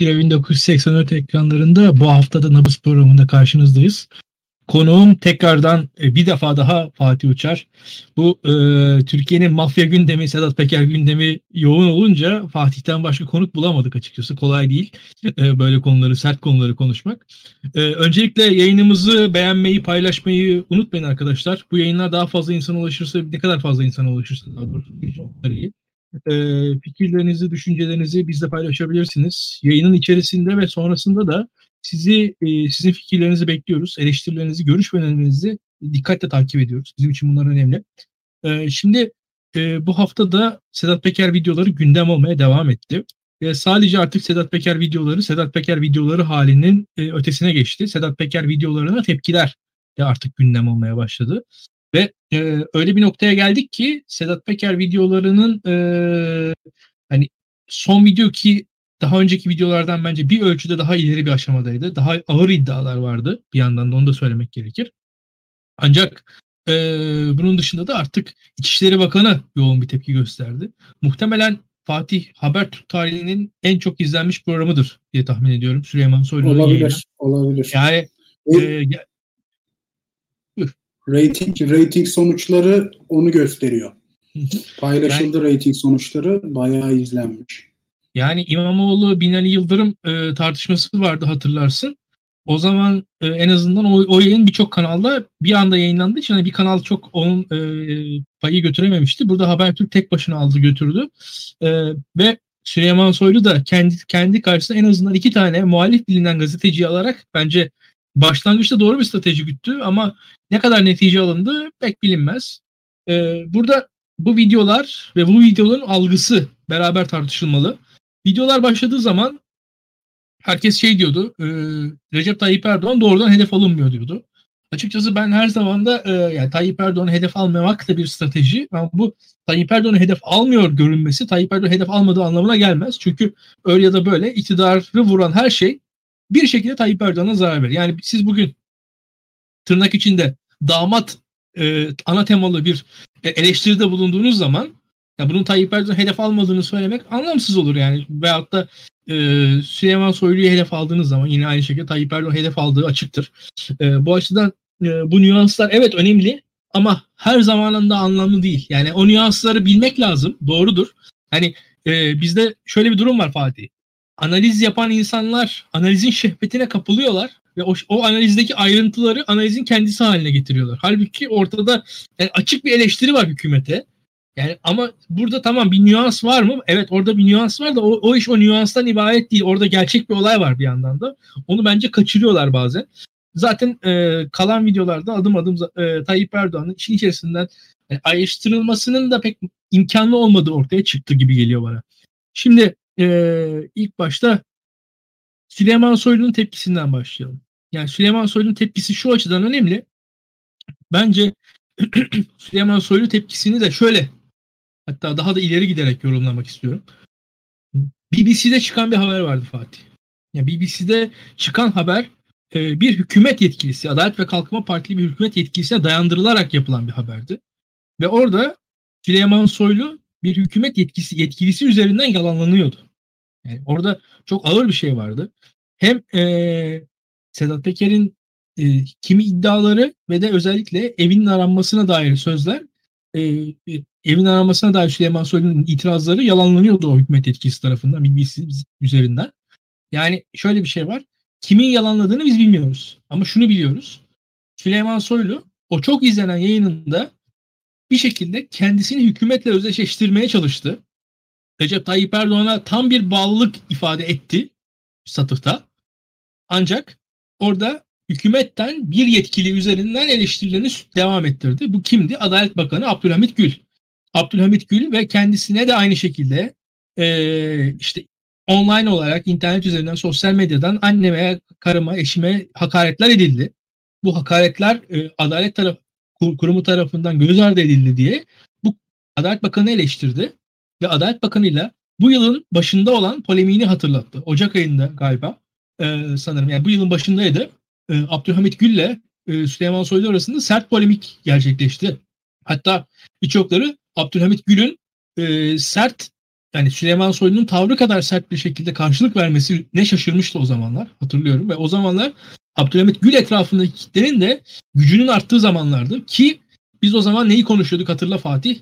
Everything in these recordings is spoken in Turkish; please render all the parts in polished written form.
Brevi 1984 ekranlarında bu haftada nabız programında karşınızdayız. Konuğum tekrardan bir defa daha Fatih Uçar. Bu Türkiye'nin mafya gündemi, Sedat Peker gündemi yoğun olunca Fatih'ten başka konuk bulamadık açıkçası. Kolay değil böyle konuları, sert konuları konuşmak. Öncelikle yayınımızı beğenmeyi, paylaşmayı unutmayın arkadaşlar. Bu yayınlar daha fazla insana ulaşırsa, ne kadar fazla insana ulaşırsa daha doğrusu iyi. Fikirlerinizi, düşüncelerinizi bizle paylaşabilirsiniz. Yayının içerisinde ve sonrasında da sizin fikirlerinizi bekliyoruz. Eleştirilerinizi, görüş ve önerilerinizi dikkatle takip ediyoruz. Bizim için bunlar önemli. Şimdi bu hafta da Sedat Peker videoları gündem olmaya devam etti. Sadece artık Sedat Peker videoları halinin ötesine geçti. Sedat Peker videolarına tepkiler de artık gündem olmaya başladı. Ve öyle bir noktaya geldik ki Sedat Peker videolarının hani son video ki daha önceki videolardan bence bir ölçüde daha ileri bir aşamadaydı. Daha ağır iddialar vardı. Bir yandan da onu da söylemek gerekir. Ancak bunun dışında da artık İçişleri Bakanı yoğun bir tepki gösterdi. Muhtemelen Fatih Habertürk tarihinin en çok izlenmiş programıdır diye tahmin ediyorum. Süleyman Soylu olabilir. Yani Rating sonuçları onu gösteriyor. Paylaşıldı yani, rating sonuçları bayağı izlenmiş. Yani İmamoğlu, Binali Yıldırım tartışması vardı hatırlarsın. O zaman en azından o yayın birçok kanalda bir anda yayınlandığı için hani bir kanal çok onun payı götürememişti. Burada Habertürk tek başına aldı götürdü. Ve Süleyman Soylu da kendi karşısına en azından iki tane muhalif bilinen gazeteciyi alarak bence başlangıçta doğru bir strateji güttü ama ne kadar netice alındı pek bilinmez. Burada bu videolar ve bu videoların algısı beraber tartışılmalı. Videolar başladığı zaman herkes diyordu, Recep Tayyip Erdoğan doğrudan hedef alınmıyor diyordu. Açıkçası ben her zaman da yani Tayyip Erdoğan'ı hedef almamak da bir strateji. Ama bu Tayyip Erdoğan'ı hedef almıyor görünmesi, Tayyip Erdoğan'ı hedef almadığı anlamına gelmez. Çünkü öyle ya da böyle iktidarı vuran her şey bir şekilde Tayyip Erdoğan'a zarar verir. Yani siz bugün tırnak içinde damat ana temalı bir eleştiride bulunduğunuz zaman ya bunun Tayyip Erdoğan'a hedef almadığını söylemek anlamsız olur yani. Veyahut da Süleyman Soylu'yu hedef aldığınız zaman yine aynı şekilde Tayyip Erdoğan hedef aldığı açıktır. Bu açıdan bu nüanslar evet önemli ama her zamanında anlamlı değil. Yani o nüansları bilmek lazım. Doğrudur. Hani bizde şöyle bir durum var Fatih. Analiz yapan insanlar analizin şehvetine kapılıyorlar ve o analizdeki ayrıntıları analizin kendisi haline getiriyorlar. Halbuki ortada yani açık bir eleştiri var hükümete. Yani ama burada tamam bir nüans var mı? Evet orada bir nüans var da o iş o nüanstan ibaret değil. Orada gerçek bir olay var bir yandan da. Onu bence kaçırıyorlar bazen. Zaten kalan videolarda adım adım Tayyip Erdoğan'ın işin içerisinden ayrıştırılmasının da pek imkanlı olmadığı ortaya çıktı gibi geliyor bana. Şimdi ilk başta Süleyman Soylu'nun tepkisinden başlayalım. Yani Süleyman Soylu'nun tepkisi şu açıdan önemli. Bence Süleyman Soylu tepkisini de şöyle hatta daha da ileri giderek yorumlamak istiyorum. BBC'de çıkan bir haber vardı Fatih. Yani BBC'de çıkan haber bir hükümet yetkilisi, Adalet ve Kalkınma Partili bir hükümet yetkilisine dayandırılarak yapılan bir haberdi. Ve orada Süleyman Soylu bir hükümet yetkilisi üzerinden yalanlanıyordu. Yani orada çok ağır bir şey vardı. Hem Sedat Peker'in kimi iddiaları ve de özellikle evinin aranmasına dair sözler, evin aranmasına dair Süleyman Soylu'nun itirazları yalanlanıyordu o hükümet yetkilisi tarafından, BBC üzerinden. Yani şöyle bir şey var. Kimin yalanladığını biz bilmiyoruz. Ama şunu biliyoruz. Süleyman Soylu o çok izlenen yayınında bir şekilde kendisini hükümetle özdeşleştirmeye çalıştı. Recep Tayyip Erdoğan'a tam bir bağlılık ifade etti satırda. Ancak orada hükümetten bir yetkili üzerinden eleştirilerini devam ettirdi. Bu kimdi? Adalet Bakanı Abdülhamit Gül. Abdülhamit Gül ve kendisine de aynı şekilde işte online olarak internet üzerinden, sosyal medyadan anneme, karıma, eşime hakaretler edildi. Bu hakaretler Adalet Kurumu tarafından göz ardı edildi diye bu Adalet Bakanı eleştirdi ve Adalet Bakanı'yla bu yılın başında olan polemiğini hatırlattı. Ocak ayında galiba sanırım yani bu yılın başındaydı. Abdülhamit Gül'le Süleyman Soylu arasında sert polemik gerçekleşti. Hatta birçokları Abdülhamit Gül'ün sert yani Süleyman Soylu'nun tavrı kadar sert bir şekilde karşılık vermesi ne şaşırmıştı o zamanlar, hatırlıyorum. Ve o zamanlar Abdülhamit Gül etrafındaki kitlenin de gücünün arttığı zamanlardı ki biz o zaman neyi konuşuyorduk, hatırla Fatih?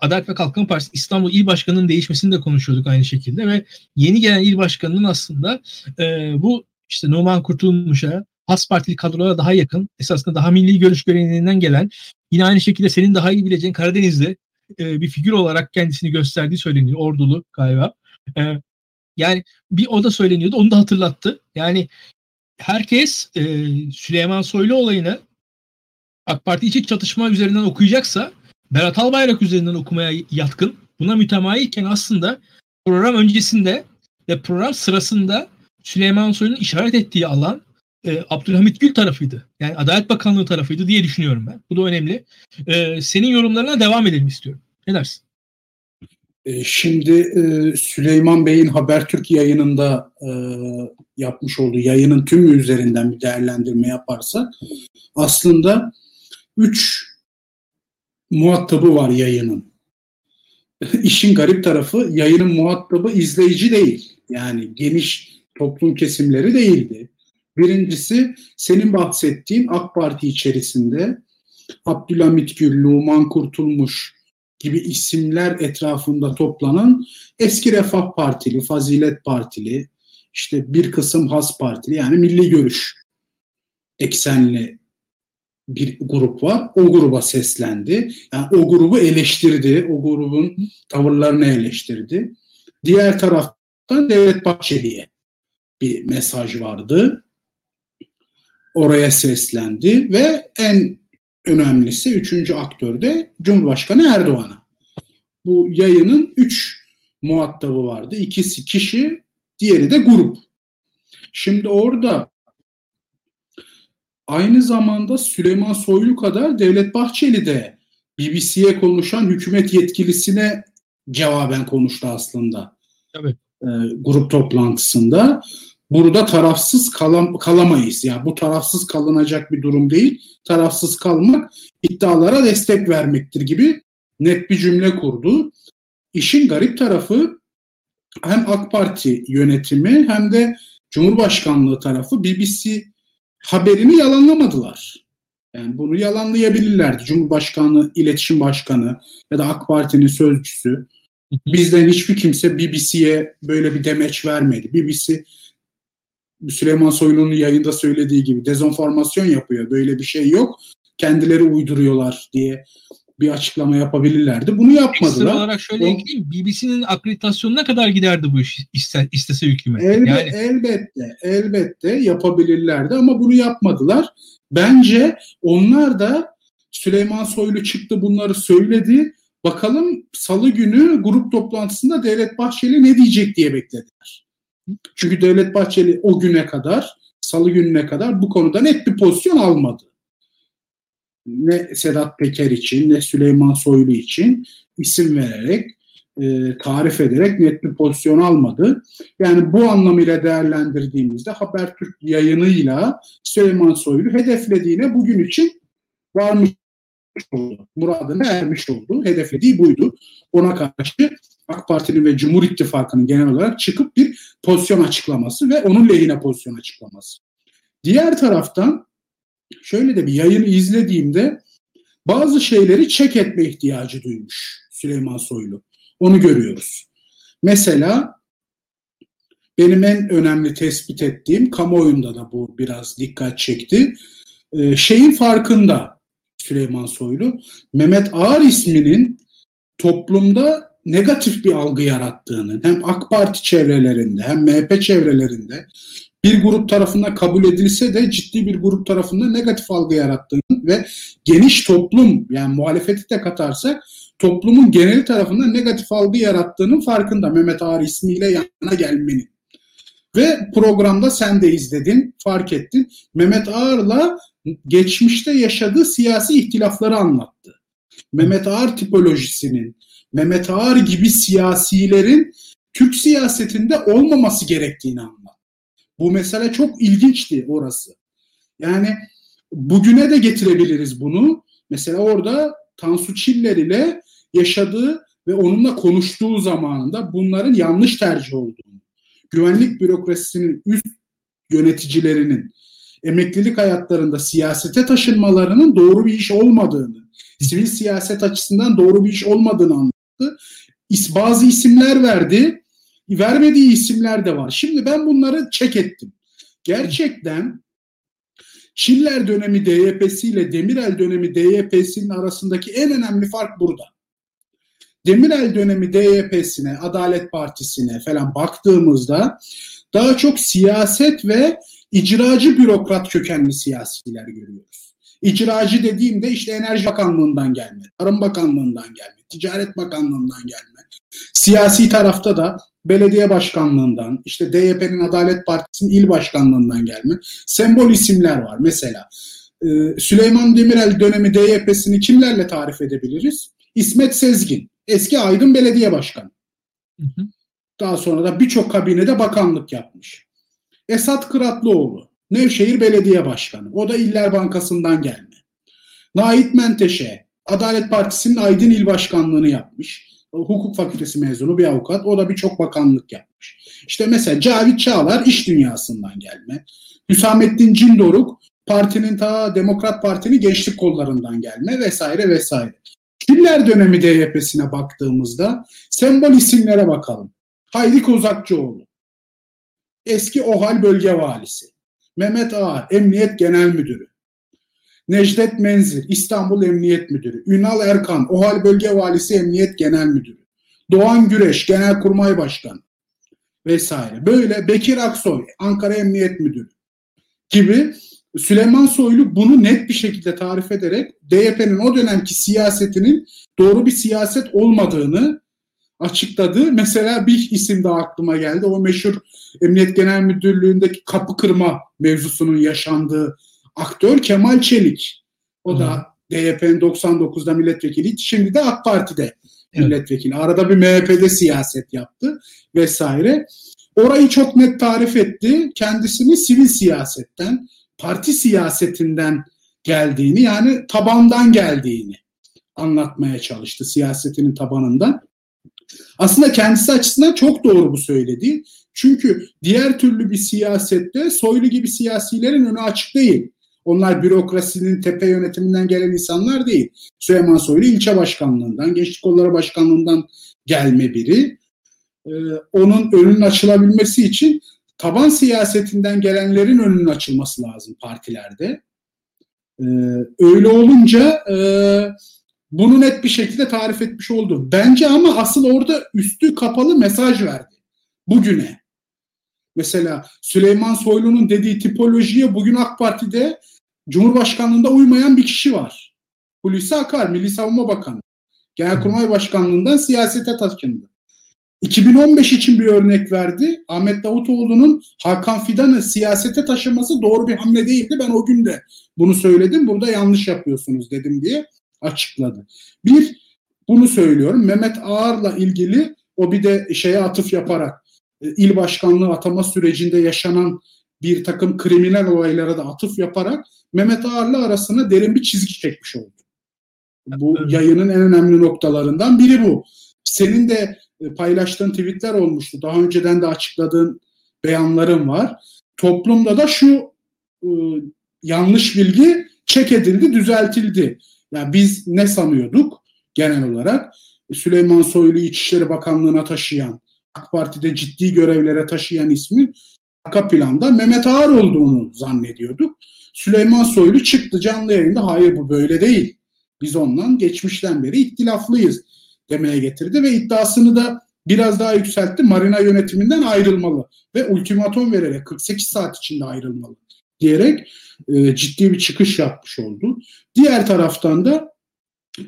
Adalet ve Kalkınma Partisi İstanbul İl Başkanı'nın değişmesini de konuşuyorduk aynı şekilde ve yeni gelen il başkanının aslında bu işte Numan Kurtulmuş'a, Has Partili kadrolara daha yakın, esasında daha milli görüş geleneğinden gelen, yine aynı şekilde senin daha iyi bileceğin Karadeniz'de bir figür olarak kendisini gösterdiği söyleniyor. Ordulu galiba. Yani bir o da söyleniyordu, onu da hatırlattı. Yani herkes Süleyman Soylu olayını AK Parti içi çatışma üzerinden okuyacaksa Berat Albayrak üzerinden okumaya yatkın. Buna mütemayilken aslında program öncesinde ve program sırasında Süleyman Soylu'nun işaret ettiği alan Abdülhamit Gül tarafıydı. Yani Adalet Bakanlığı tarafıydı diye düşünüyorum ben. Bu da önemli. Senin yorumlarına devam edelim istiyorum. Ne dersin? Şimdi Süleyman Bey'in Habertürk yayınında yapmış olduğu yayının tümü üzerinden bir değerlendirme yaparsak aslında 3 muhatabı var yayının. İşin garip tarafı yayının muhatabı izleyici değil. Yani geniş toplum kesimleri değildi. Birincisi senin bahsettiğin AK Parti içerisinde Abdülhamit Gül, Numan Kurtulmuş gibi isimler etrafında toplanan eski Refah Partili, Fazilet Partili, işte bir kısım Has Partili yani milli görüş eksenli bir grup var. O gruba seslendi. Yani o grubu eleştirdi. O grubun tavırlarını eleştirdi. Diğer taraftan Devlet Bahçeli'ye bir mesaj vardı. Oraya seslendi ve en önemlisi 3. aktör de Cumhurbaşkanı Erdoğan'a. Bu yayının 3 muhatabı vardı. İkisi kişi, diğeri de grup. Şimdi orada aynı zamanda Süleyman Soylu kadar Devlet Bahçeli de BBC'ye konuşan hükümet yetkilisine cevaben konuştu aslında. Evet. Grup toplantısında. Burada tarafsız kalamayız. Yani bu tarafsız kalınacak bir durum değil. Tarafsız kalmak iddialara destek vermektir gibi net bir cümle kurdu. İşin garip tarafı hem AK Parti yönetimi hem de Cumhurbaşkanlığı tarafı BBC haberini yalanlamadılar. Yani bunu yalanlayabilirlerdi. Cumhurbaşkanlığı, İletişim Başkanı ya da AK Parti'nin sözcüsü. Bizden hiçbir kimse BBC'ye böyle bir demeç vermedi. BBC Süleyman Soylu'nun yayında söylediği gibi dezenformasyon yapıyor. Böyle bir şey yok. Kendileri uyduruyorlar diye bir açıklama yapabilirlerdi. Bunu yapmadılar. Ekstra olarak şöyle ekleyeyim. BBC'nin akreditasyonuna kadar giderdi bu iş istese hükümet. Elbette yapabilirlerdi ama bunu yapmadılar. Bence onlar da Süleyman Soylu çıktı bunları söyledi. Bakalım salı günü grup toplantısında Devlet Bahçeli ne diyecek diye beklediler. Çünkü Devlet Bahçeli o güne kadar, salı gününe kadar bu konuda net bir pozisyon almadı. Ne Sedat Peker için, ne Süleyman Soylu için isim vererek, tarif ederek net bir pozisyon almadı. Yani bu anlamıyla değerlendirdiğimizde Habertürk yayınıyla Süleyman Soylu hedeflediğine bugün için varmış oldu. Muradına ermiş oldu. Hedeflediği buydu. Ona karşı AK Parti'nin ve Cumhur İttifakı'nın genel olarak çıkıp bir pozisyon açıklaması ve onun lehine pozisyon açıklaması. Diğer taraftan şöyle de bir yayını izlediğimde bazı şeyleri check etme ihtiyacı duymuş Süleyman Soylu. Onu görüyoruz. Mesela benim en önemli tespit ettiğim, kamuoyunda da bu biraz dikkat çekti. Şeyin farkında Süleyman Soylu, Mehmet Ağar isminin toplumda negatif bir algı yarattığını hem AK Parti çevrelerinde hem MHP çevrelerinde bir grup tarafından kabul edilse de ciddi bir grup tarafından negatif algı yarattığını ve geniş toplum yani muhalefeti de katarsak toplumun geneli tarafından negatif algı yarattığının farkında Mehmet Ağar ismiyle yana gelmenin. Ve programda sen de izledin, fark ettin. Mehmet Ağar'la geçmişte yaşadığı siyasi ihtilafları anlattı. Mehmet Ağar tipolojisinin, Mehmet Ağar gibi siyasilerin Türk siyasetinde olmaması gerektiğini anlattı. Bu mesele çok ilginçti orası. Yani bugüne de getirebiliriz bunu. Mesela orada Tansu Çiller ile yaşadığı ve onunla konuştuğu zamanında bunların yanlış tercih olduğunu, güvenlik bürokrasisinin üst yöneticilerinin emeklilik hayatlarında siyasete taşınmalarının doğru bir iş olmadığını, sivil siyaset açısından doğru bir iş olmadığını anlattı. Bazı isimler verdi, vermediği isimler de var. Şimdi ben bunları check ettim. Gerçekten Çiller dönemi DYP'si ile Demirel dönemi DYP'sinin arasındaki en önemli fark burada. Demirel dönemi DYP'sine, Adalet Partisi'ne falan baktığımızda daha çok siyaset ve icracı bürokrat kökenli siyasiler görüyoruz. İcracı dediğimde işte Enerji Bakanlığı'ndan gelme, Tarım Bakanlığı'ndan gelme, Ticaret Bakanlığı'ndan gelme. Siyasi tarafta da belediye başkanlığından, işte DYP'nin Adalet Partisi'nin il başkanlığından gelme sembol isimler var. Mesela Süleyman Demirel dönemi DYP'sini kimlerle tarif edebiliriz? İsmet Sezgin, eski Aydın Belediye Başkanı. Hı hı. Daha sonra da birçok kabinede bakanlık yapmış. Esat Kıratlıoğlu, Nevşehir Belediye Başkanı. O da İller Bankası'ndan gelme. Nait Menteşe, Adalet Partisi'nin Aydın İl Başkanlığı'nı yapmış. Hukuk Fakültesi mezunu bir avukat. O da birçok bakanlık yapmış. İşte mesela Cavit Çağlar iş dünyasından gelme. Hüsamettin Cindoruk, partinin Demokrat Parti'nin gençlik kollarından gelme vesaire vesaire. Çiller dönemi DYP'sine baktığımızda sembol isimlere bakalım. Hayri Kozakçıoğlu, eski OHAL Bölge Valisi. Mehmet Ağar, Emniyet Genel Müdürü. Necdet Menzil, İstanbul Emniyet Müdürü. Ünal Erkan, OHAL Bölge Valisi, Emniyet Genel Müdürü. Doğan Güreş, Genelkurmay Başkanı vesaire. Böyle Bekir Aksoy, Ankara Emniyet Müdürü gibi. Süleyman Soylu bunu net bir şekilde tarif ederek DYP'nin o dönemki siyasetinin doğru bir siyaset olmadığını açıkladı. Mesela bir isim daha aklıma geldi. O meşhur Emniyet Genel Müdürlüğü'ndeki kapı kırma mevzusunun yaşandığı aktör Kemal Çelik. O da DYP'nin 99'da milletvekili, şimdi de AK Parti'de milletvekili. Arada bir MHP'de siyaset yaptı vesaire. Orayı çok net tarif etti. Kendisini sivil siyasetten, parti siyasetinden geldiğini, yani tabandan geldiğini anlatmaya çalıştı, siyasetinin tabanından. Aslında kendisi açısından çok doğru bu söylediği. Çünkü diğer türlü bir siyasette Soylu gibi siyasilerin önü açık değil. Onlar bürokrasinin tepe yönetiminden gelen insanlar değil. Süleyman Soylu ilçe başkanlığından, gençlik kolları başkanlığından gelme biri. Onun önünün açılabilmesi için taban siyasetinden gelenlerin önünün açılması lazım partilerde. Öyle olunca bunu net bir şekilde tarif etmiş oldu. Bence ama asıl orada üstü kapalı mesaj verdi bugüne. Mesela Süleyman Soylu'nun dediği tipolojiye bugün AK Parti'de Cumhurbaşkanlığında uymayan bir kişi var. Hulusi Akar, Milli Savunma Bakanı. Genelkurmay Başkanlığından siyasete taşındı. 2015 için bir örnek verdi. Ahmet Davutoğlu'nun Hakan Fidan'ı siyasete taşıması doğru bir hamle değildi. Ben o gün de bunu söyledim. Burada yanlış yapıyorsunuz dedim diye açıkladı. Bir, bunu söylüyorum. Mehmet Ağar'la ilgili o bir de şeye atıf yaparak il başkanlığı atama sürecinde yaşanan bir takım kriminal olaylara da atıf yaparak Mehmet Ağar'la arasına derin bir çizgi çekmiş oldu. Bu yayının en önemli noktalarından biri bu. Senin de paylaştığın tweetler olmuştu. Daha önceden de açıkladığın beyanların var. Toplumda da şu yanlış bilgi check edildi, düzeltildi. Yani biz ne sanıyorduk genel olarak? Süleyman Soylu İçişleri Bakanlığı'na taşıyan, AK Parti'de ciddi görevlere taşıyan ismin arka planda Mehmet Ağar olduğunu zannediyorduk. Süleyman Soylu çıktı canlı yayında, hayır bu böyle değil, biz ondan geçmişten beri ihtilaflıyız demeye getirdi ve iddiasını da biraz daha yükseltti. Marina yönetiminden ayrılmalı ve ultimatom vererek 48 saat içinde ayrılmalı diyerek ciddi bir çıkış yapmış oldu. Diğer taraftan da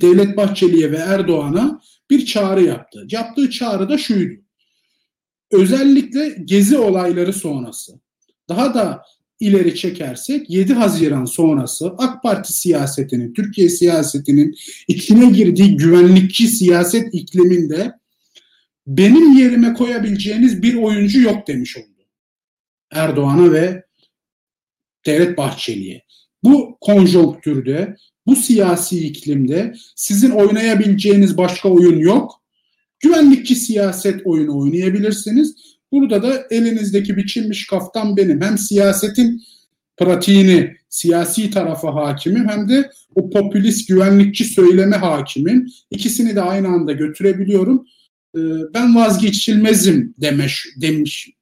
Devlet Bahçeli'ye ve Erdoğan'a bir çağrı yaptı. Yaptığı çağrı da şuydu. Özellikle gezi olayları sonrası, daha da ileri çekersek 7 Haziran sonrası AK Parti siyasetinin, Türkiye siyasetinin içine girdiği güvenlikçi siyaset ikliminde benim yerime koyabileceğiniz bir oyuncu yok demiş oldu Erdoğan'a ve Devlet Bahçeli'ye. Bu konjonktürde, bu siyasi iklimde sizin oynayabileceğiniz başka oyun yok. Güvenlikçi siyaset oyunu oynayabilirsiniz. Burada da elinizdeki biçilmiş kaftan benim. Hem siyasetin pratiğini, siyasi tarafa hakimim, hem de o popülist güvenlikçi söyleme hakimim. İkisini de aynı anda götürebiliyorum. Ben vazgeçilmezim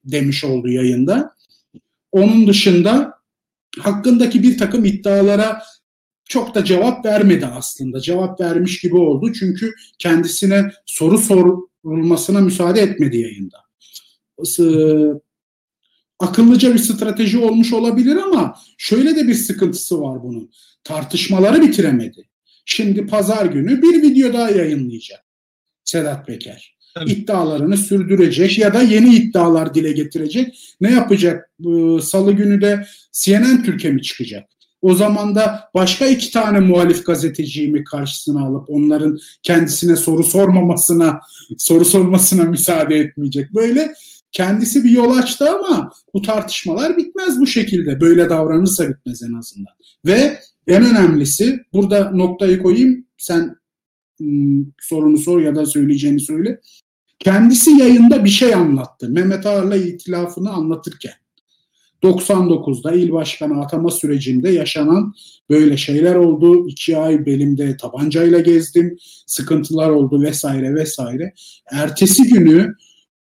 demiş oldu yayında. Onun dışında hakkındaki bir takım iddialara çok da cevap vermedi aslında. Cevap vermiş gibi oldu çünkü kendisine soru sorulmasına müsaade etmedi yayında. Akıllıca bir strateji olmuş olabilir ama şöyle de bir sıkıntısı var bunun. Tartışmaları bitiremedi. Şimdi pazar günü bir video daha yayınlayacak Sedat Peker. Evet. İddialarını sürdürecek ya da yeni iddialar dile getirecek. Ne yapacak? Salı günü de CNN Türkiye mi çıkacak? O zaman da başka iki tane muhalif gazeteciyi mi karşısına alıp onların kendisine soru sormasına müsaade etmeyecek. Böyle kendisi bir yol açtı ama bu tartışmalar bitmez bu şekilde. Böyle davranırsa bitmez en azından. Ve en önemlisi, burada noktayı koyayım, sen sorunu sor ya da söyleyeceğini söyle. Kendisi yayında bir şey anlattı. Mehmet Ağar'la itilafını anlatırken. 99'da il başkanı atama sürecinde yaşanan böyle şeyler oldu. 2 ay belimde tabancayla gezdim. Sıkıntılar oldu vesaire vesaire. Ertesi günü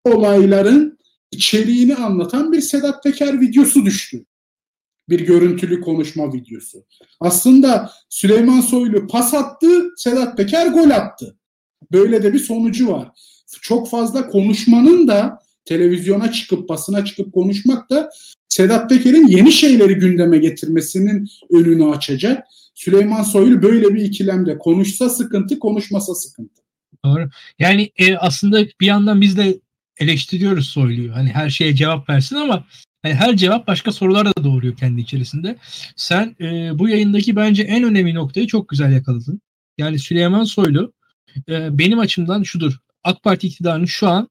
olayların içeriğini anlatan bir Sedat Peker videosu düştü. Bir görüntülü konuşma videosu. Aslında Süleyman Soylu pas attı, Sedat Peker gol attı. Böyle de bir sonucu var. Çok fazla konuşmanın da, televizyona çıkıp basına çıkıp konuşmak da Sedat Peker'in yeni şeyleri gündeme getirmesinin önünü açacak. Süleyman Soylu böyle bir ikilemde. Konuşsa sıkıntı, konuşmasa sıkıntı. Doğru. Yani aslında bir yandan biz de eleştiriyoruz Soylu'yu. Hani her şeye cevap versin ama yani her cevap başka sorular da doğuruyor kendi içerisinde. Sen bu yayındaki bence en önemli noktayı çok güzel yakaladın. Yani Süleyman Soylu benim açımdan şudur. AK Parti iktidarını şu an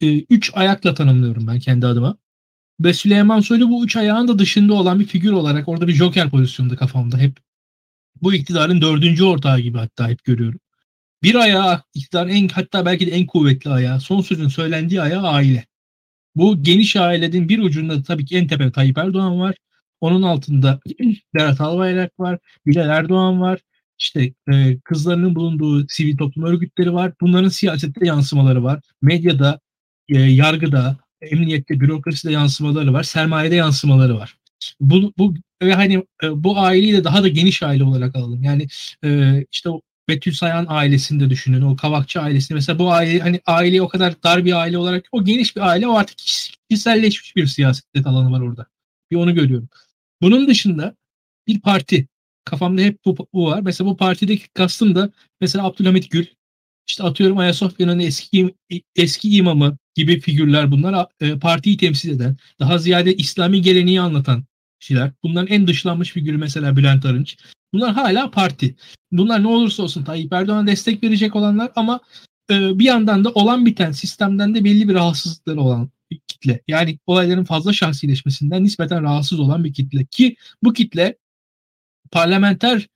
3 ayakla tanımlıyorum ben kendi adıma. Ve Süleyman Soylu bu 3 ayağın da dışında olan bir figür olarak orada bir joker pozisyonunda kafamda hep. Bu iktidarın 4. ortağı gibi hatta hep görüyorum. Bir ayağı iktidarın hatta belki de en kuvvetli ayağı, son sözün söylendiği ayağı aile. Bu geniş ailenin bir ucunda tabii ki en tepe Tayyip Erdoğan var. Onun altında Berat Albayrak var, Bilal Erdoğan var. İşte kızlarının bulunduğu sivil toplum örgütleri var. Bunların siyasette yansımaları var. Medyada, yargıda, emniyette, bürokraside yansımaları var. Sermayede yansımaları var. Bu ve hani bu aileyi de daha da geniş aile olarak alalım. Yani işte o Betül Sayan ailesini de düşünün. O Kavakçı ailesini. Mesela bu aile, hani aileyi o kadar dar bir aile olarak, o geniş bir aile, o artık kişiselleşmiş bir siyaset alanı var orada. Bir onu görüyorum. Bunun dışında bir parti. Kafamda hep bu var. Mesela bu partideki kastım da mesela Abdülhamit Gül, İşte atıyorum Ayasofya'nın eski imamı gibi figürler bunlar. Partiyi temsil eden, daha ziyade İslami geleneği anlatan kişiler. Bunların en dışlanmış figürü mesela Bülent Arınç. Bunlar hala parti. Bunlar ne olursa olsun Tayyip Erdoğan'a destek verecek olanlar ama bir yandan da olan biten sistemden de belli bir rahatsızlıkları olan bir kitle. Yani olayların fazla şahsileşmesinden nispeten rahatsız olan bir kitle. Ki bu kitle parlamenter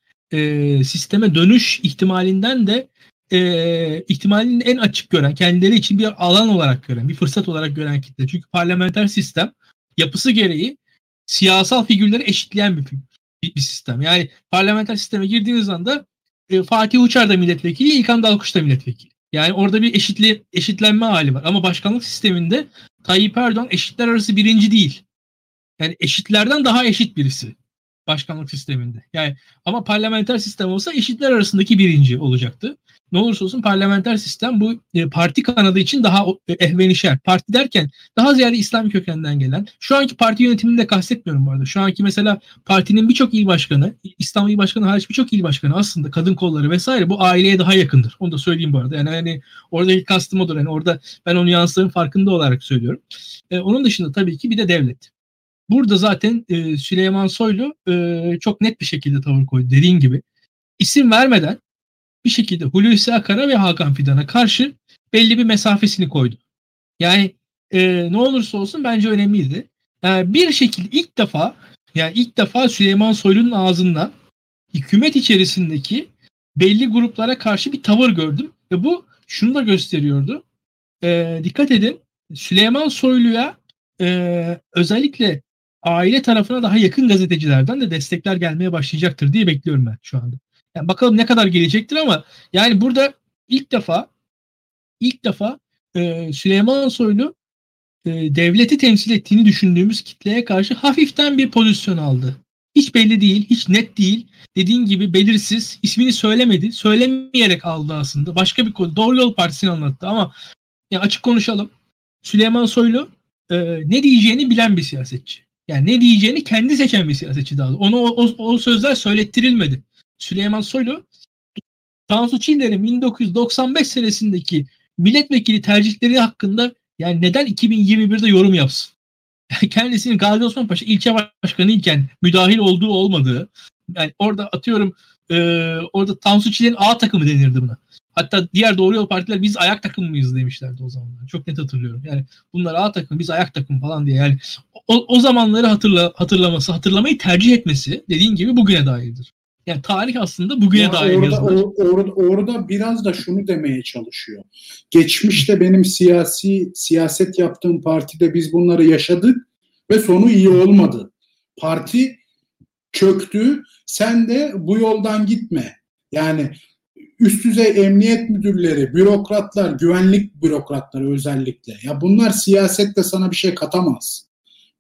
sisteme dönüş ihtimalinden de ihtimalini en açık gören, kendileri için bir alan olarak gören, bir fırsat olarak gören kitle. Çünkü parlamenter sistem yapısı gereği siyasal figürleri eşitleyen bir sistem. Yani parlamenter sisteme girdiğiniz anda Fatih Uçar da milletvekili, İlkan Dalkuş da milletvekili. Yani orada bir eşitlenme hali var. Ama başkanlık sisteminde Tayyip Erdoğan eşitler arası birinci değil. Yani eşitlerden daha eşit birisi başkanlık sisteminde. Yani ama parlamenter sistem olsa eşitler arasındaki birinci olacaktı. Ne olursa olsun parlamenter sistem bu parti kanadı için daha ehvenişer. Parti derken daha ziyade İslam kökenden gelen, şu anki parti yönetimini de kastetmiyorum bu arada. Şu anki mesela partinin birçok il başkanı, İstanbul il başkanı hariç birçok il başkanı aslında kadın kolları vesaire bu aileye daha yakındır. Onu da söyleyeyim bu arada. Yani hani oradaki kastım odur. Yani orada ben onu yansıtığım farkında olarak söylüyorum. Onun dışında tabii ki bir de devlet. Burada zaten Süleyman Soylu çok net bir şekilde tavır koydu. Dediğin gibi isim vermeden bir şekilde Hulusi Akar'a ve Hakan Fidan'a karşı belli bir mesafesini koydu. Yani ne olursa olsun bence önemliydi. Yani bir şekilde ilk defa Süleyman Soylu'nun ağzından hükümet içerisindeki belli gruplara karşı bir tavır gördüm. Ve bu şunu da gösteriyordu. Dikkat edin, Süleyman Soylu'ya özellikle aile tarafına daha yakın gazetecilerden de destekler gelmeye başlayacaktır diye bekliyorum ben şu anda. Yani bakalım ne kadar gelecektir ama yani burada ilk defa Süleyman Soylu devleti temsil ettiğini düşündüğümüz kitleye karşı hafiften bir pozisyon aldı. Hiç belli değil, hiç net değil. Dediğin gibi belirsiz, ismini söylemedi. Söylemeyerek aldı aslında. Başka bir konu, Doğru Yol Partisi'ni anlattı ama ya açık konuşalım. Süleyman Soylu ne diyeceğini bilen bir siyasetçi. Yani ne diyeceğini kendi seçen bir siyasetçi daha. Ona o sözler söylettirilmedi. Süleyman Soylu, Tansu Çiller'in 1995 senesindeki milletvekili tercihleri hakkında yani neden 2021'de yorum yapsın? Yani kendisinin Gazi Osman Paşa ilçe başkanı iken müdahil olduğu olmadığı, yani orada atıyorum orada Tansu Çiller'in A takımı denirdi buna. Hatta diğer Doğru Yol Partiler biz ayak takım mıyız demişlerdi o zamanlar. Çok net hatırlıyorum. Yani bunlar A takım, biz ayak takım falan diye. Yani o zamanları hatırlamayı tercih etmesi dediğin gibi bugüne dairdir. Yani tarih aslında bugüne dair yazılır. Orada biraz da şunu demeye çalışıyor. Geçmişte benim siyaset yaptığım partide biz bunları yaşadık ve sonu iyi olmadı. Parti çöktü. Sen de bu yoldan gitme. Yani üst düzey emniyet müdürleri, bürokratlar, güvenlik bürokratları özellikle. Ya bunlar siyasette sana bir şey katamaz.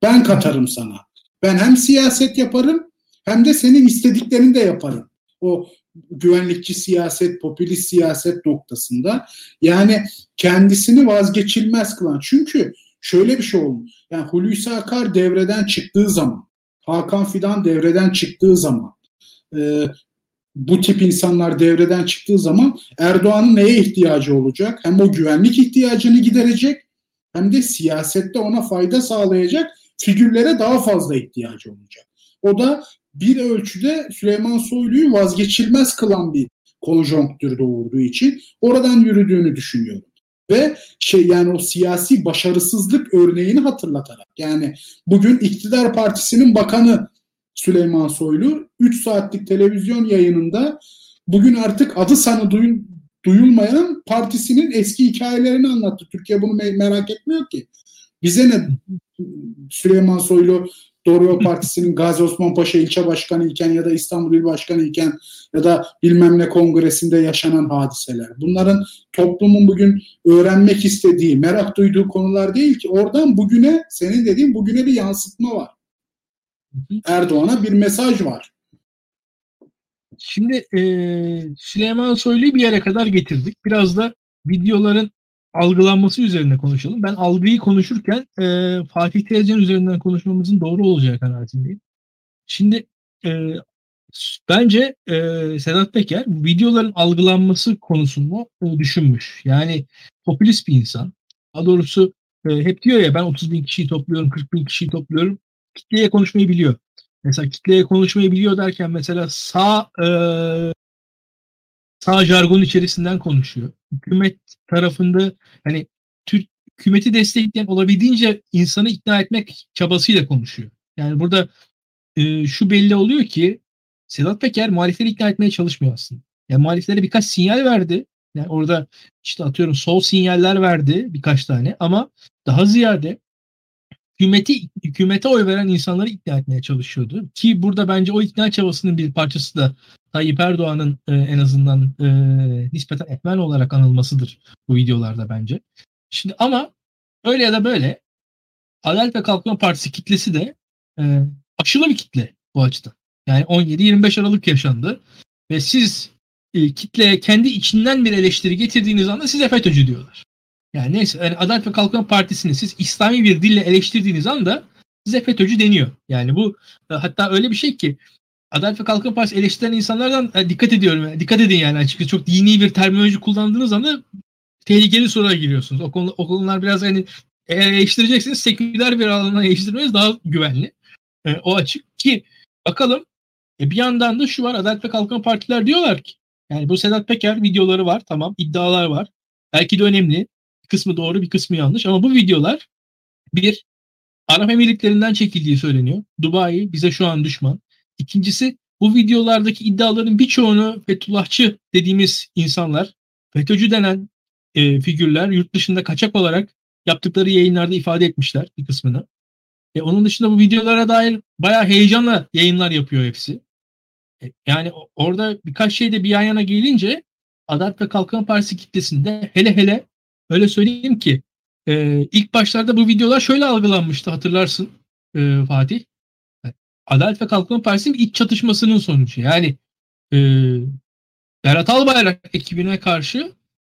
Ben katarım sana. Ben hem siyaset yaparım hem de senin istediklerini de yaparım. O güvenlikçi siyaset, popülist siyaset noktasında. Yani kendisini vazgeçilmez kılan. Çünkü şöyle bir şey olmuş. Yani Hulusi Akar devreden çıktığı zaman, Hakan Fidan devreden çıktığı zaman, bu tip insanlar devreden çıktığı zaman Erdoğan'ın neye ihtiyacı olacak? Hem o güvenlik ihtiyacını giderecek hem de siyasette ona fayda sağlayacak figürlere daha fazla ihtiyacı olacak. O da bir ölçüde Süleyman Soylu'yu vazgeçilmez kılan bir konjonktür doğurduğu için oradan yürüdüğünü düşünüyorum. Ve yani o siyasi başarısızlık örneğini hatırlatarak, yani bugün iktidar partisinin bakanı Süleyman Soylu 3 saatlik televizyon yayınında bugün artık adı sanı duyulmayan partisinin eski hikayelerini anlattı. Türkiye bunu merak etmiyor ki. Bize ne Süleyman Soylu Doğru Yol Partisi'nin Gazi Osman Paşa ilçe başkanı iken ya da İstanbul İl Başkanı iken ya da bilmem ne kongresinde yaşanan hadiseler. Bunların toplumun bugün öğrenmek istediği, merak duyduğu konular değil ki. Oradan bugüne, senin dediğin bugüne bir yansıtma var. Erdoğan'a bir mesaj var. Şimdi Süleyman Soylu'yu bir yere kadar getirdik. Biraz da videoların algılanması üzerine konuşalım. Ben algıyı konuşurken Fatih Tezcan üzerinden konuşmamızın doğru olacağı kanaatindeyim. Şimdi bence Sedat Peker videoların algılanması konusunda düşünmüş. Yani popülist bir insan. Daha doğrusu hep diyor ya ben 30.000 kişiyi topluyorum, 40.000 kişiyi topluyorum. Kitleye konuşmayı biliyor. Mesela kitleye konuşmayı biliyor derken mesela sağ jargon içerisinden konuşuyor. Hükümet tarafında hani hükümeti destekleyen olabildiğince insanı ikna etmek çabasıyla konuşuyor. Yani burada şu belli oluyor ki Sedat Peker muhalifleri ikna etmeye çalışmıyor aslında. Yani muhaliflere birkaç sinyal verdi. Yani orada işte atıyorum sol sinyaller verdi birkaç tane ama daha ziyade hükümete oy veren insanları ikna etmeye çalışıyordu. Ki burada bence o ikna çabasının bir parçası da Tayyip Erdoğan'ın en azından nispeten etmen olarak anılmasıdır bu videolarda bence. Şimdi ama öyle ya da böyle Adalet ve Kalkınma Partisi kitlesi de aşılı bir kitle bu açıdan. Yani 17-25 Aralık yaşandı ve siz kitleye kendi içinden bir eleştiri getirdiğiniz anda size FETÖ'cü diyorlar. Yani neyse yani Adalet ve Kalkınma Partisi'ni siz İslami bir dille eleştirdiğiniz anda size FETÖ'cü deniyor. Yani bu hatta öyle bir şey ki Adalet ve Kalkınma Partisi eleştiren insanlardan dikkat edin yani açıkçası çok dini bir terminoloji kullandığınız anda tehlikeli sorulara giriyorsunuz. O konular biraz hani eğer eleştireceksiniz seküler bir alana eleştirmeniz daha güvenli. O açık ki bakalım bir yandan da şu var Adalet ve Kalkınma Partiler diyorlar ki yani bu Sedat Peker videoları var tamam iddialar var belki de önemli. Bir kısmı doğru bir kısmı yanlış ama bu videolar bir Arap Emirliklerinden çekildiği söyleniyor. Dubai bize şu an düşman. İkincisi bu videolardaki iddiaların birçoğunu Fethullahçı dediğimiz insanlar, FETÖ'cü denen figürler yurt dışında kaçak olarak yaptıkları yayınlarda ifade etmişler bir kısmını. Onun dışında bu videolara dair bayağı heyecanla yayınlar yapıyor hepsi. Yani orada birkaç şey de bir yan yana gelince Adalet ve Kalkınma Partisi kitlesinde hele öyle söyleyeyim ki ilk başlarda bu videolar şöyle algılanmıştı, hatırlarsın Fatih. Adalet ve Kalkınma Partisi'nin iç çatışmasının sonucu. Yani Berat Albayrak ekibine karşı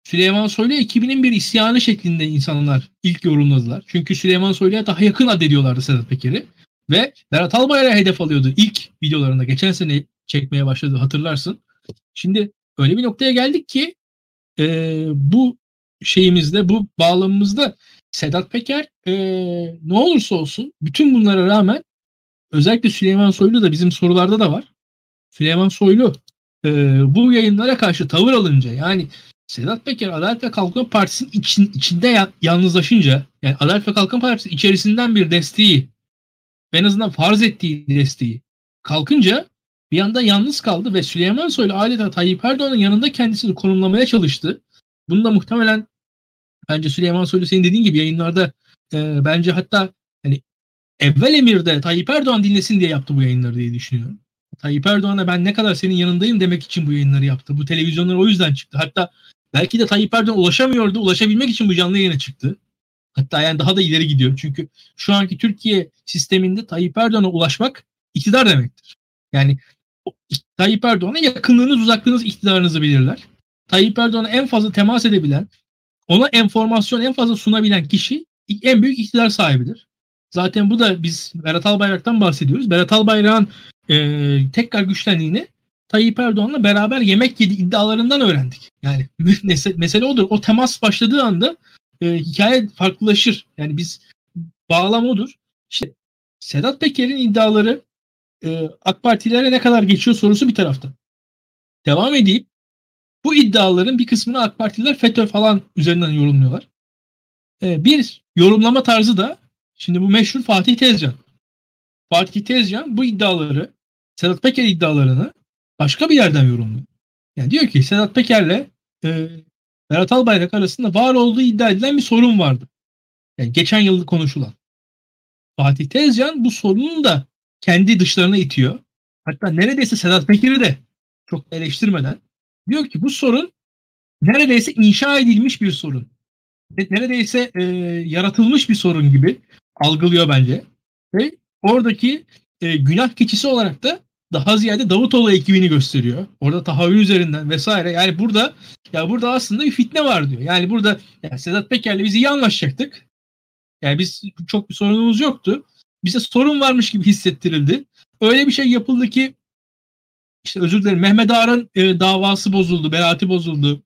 Süleyman Soylu ekibinin bir isyanı şeklinde insanlar ilk yorumladılar. Çünkü Süleyman Soylu'ya daha yakın addediyorlardı Sedat Peker'i. Ve Berat Albayrak'a hedef alıyordu ilk videolarında. Geçen sene çekmeye başladı, hatırlarsın. Şimdi öyle bir noktaya geldik ki bu şeyimizde, bu bağlamımızda Sedat Peker ne olursa olsun bütün bunlara rağmen, özellikle Süleyman Soylu da bizim sorularda da var. Süleyman Soylu bu yayınlara karşı tavır alınca, yani Sedat Peker Adalet ve Kalkınma Partisi'nin içinde yalnızlaşınca, yani Adalet ve Kalkınma Partisi içerisinden bir desteği, en azından farz ettiği desteği kalkınca bir anda yalnız kaldı ve Süleyman Soylu adeta Tayyip Erdoğan'ın yanında kendisini konumlamaya çalıştı. Bunu da muhtemelen bence Süleyman Soylu senin dediğin gibi yayınlarda bence hatta hani evvel emirde Tayyip Erdoğan dinlesin diye yaptı bu yayınları diye düşünüyorum. Tayyip Erdoğan'a ben ne kadar senin yanındayım demek için bu yayınları yaptı. Bu televizyonlar o yüzden çıktı. Hatta belki de Tayyip Erdoğan ulaşamıyordu. Ulaşabilmek için bu canlı yayına çıktı. Hatta yani daha da ileri gidiyor. Çünkü şu anki Türkiye sisteminde Tayyip Erdoğan'a ulaşmak iktidar demektir. Yani Tayyip Erdoğan'a yakınlığınız, uzaklığınız iktidarınızı belirler. Tayyip Erdoğan'a en fazla temas edebilen, ona enformasyon en fazla sunabilen kişi en büyük iktidar sahibidir. Zaten bu da biz Berat Albayrak'tan bahsediyoruz. Berat Albayrak'ın tekrar güçlendiğini Tayyip Erdoğan'la beraber yemek yedi iddialarından öğrendik. Yani mesele odur. O temas başladığı anda hikaye farklılaşır. Yani biz bağlam odur. İşte Sedat Peker'in iddiaları AK Partililere ne kadar geçiyor sorusu bir tarafta. Devam edeyim. Bu iddiaların bir kısmını AK Partililer FETÖ falan üzerinden yorumluyorlar. Bir yorumlama tarzı da şimdi bu meşhur Fatih Tezcan. Fatih Tezcan bu iddiaları, Sedat Peker iddialarını başka bir yerden yorumluyor. Yani diyor ki Sedat Peker'le Berat Albayrak arasında var olduğu iddia edilen bir sorun vardı. Yani geçen yıl konuşulan. Fatih Tezcan bu sorunun da kendi dışlarına itiyor. Hatta neredeyse Sedat Peker'i de çok eleştirmeden diyor ki bu sorun neredeyse inşa edilmiş bir sorun. Neredeyse yaratılmış bir sorun gibi algılıyor bence. Ve oradaki günah keçisi olarak da daha ziyade Davutoğlu ekibini gösteriyor. Orada tahayyül üzerinden vesaire. Yani burada aslında bir fitne var diyor. Yani burada Sedat Peker'le biz iyi anlaşacaktık. Yani biz çok bir sorunumuz yoktu. Bize sorun varmış gibi hissettirildi. Öyle bir şey yapıldı ki işte özür dilerim Mehmet Ağar'ın davası bozuldu, beraati bozuldu.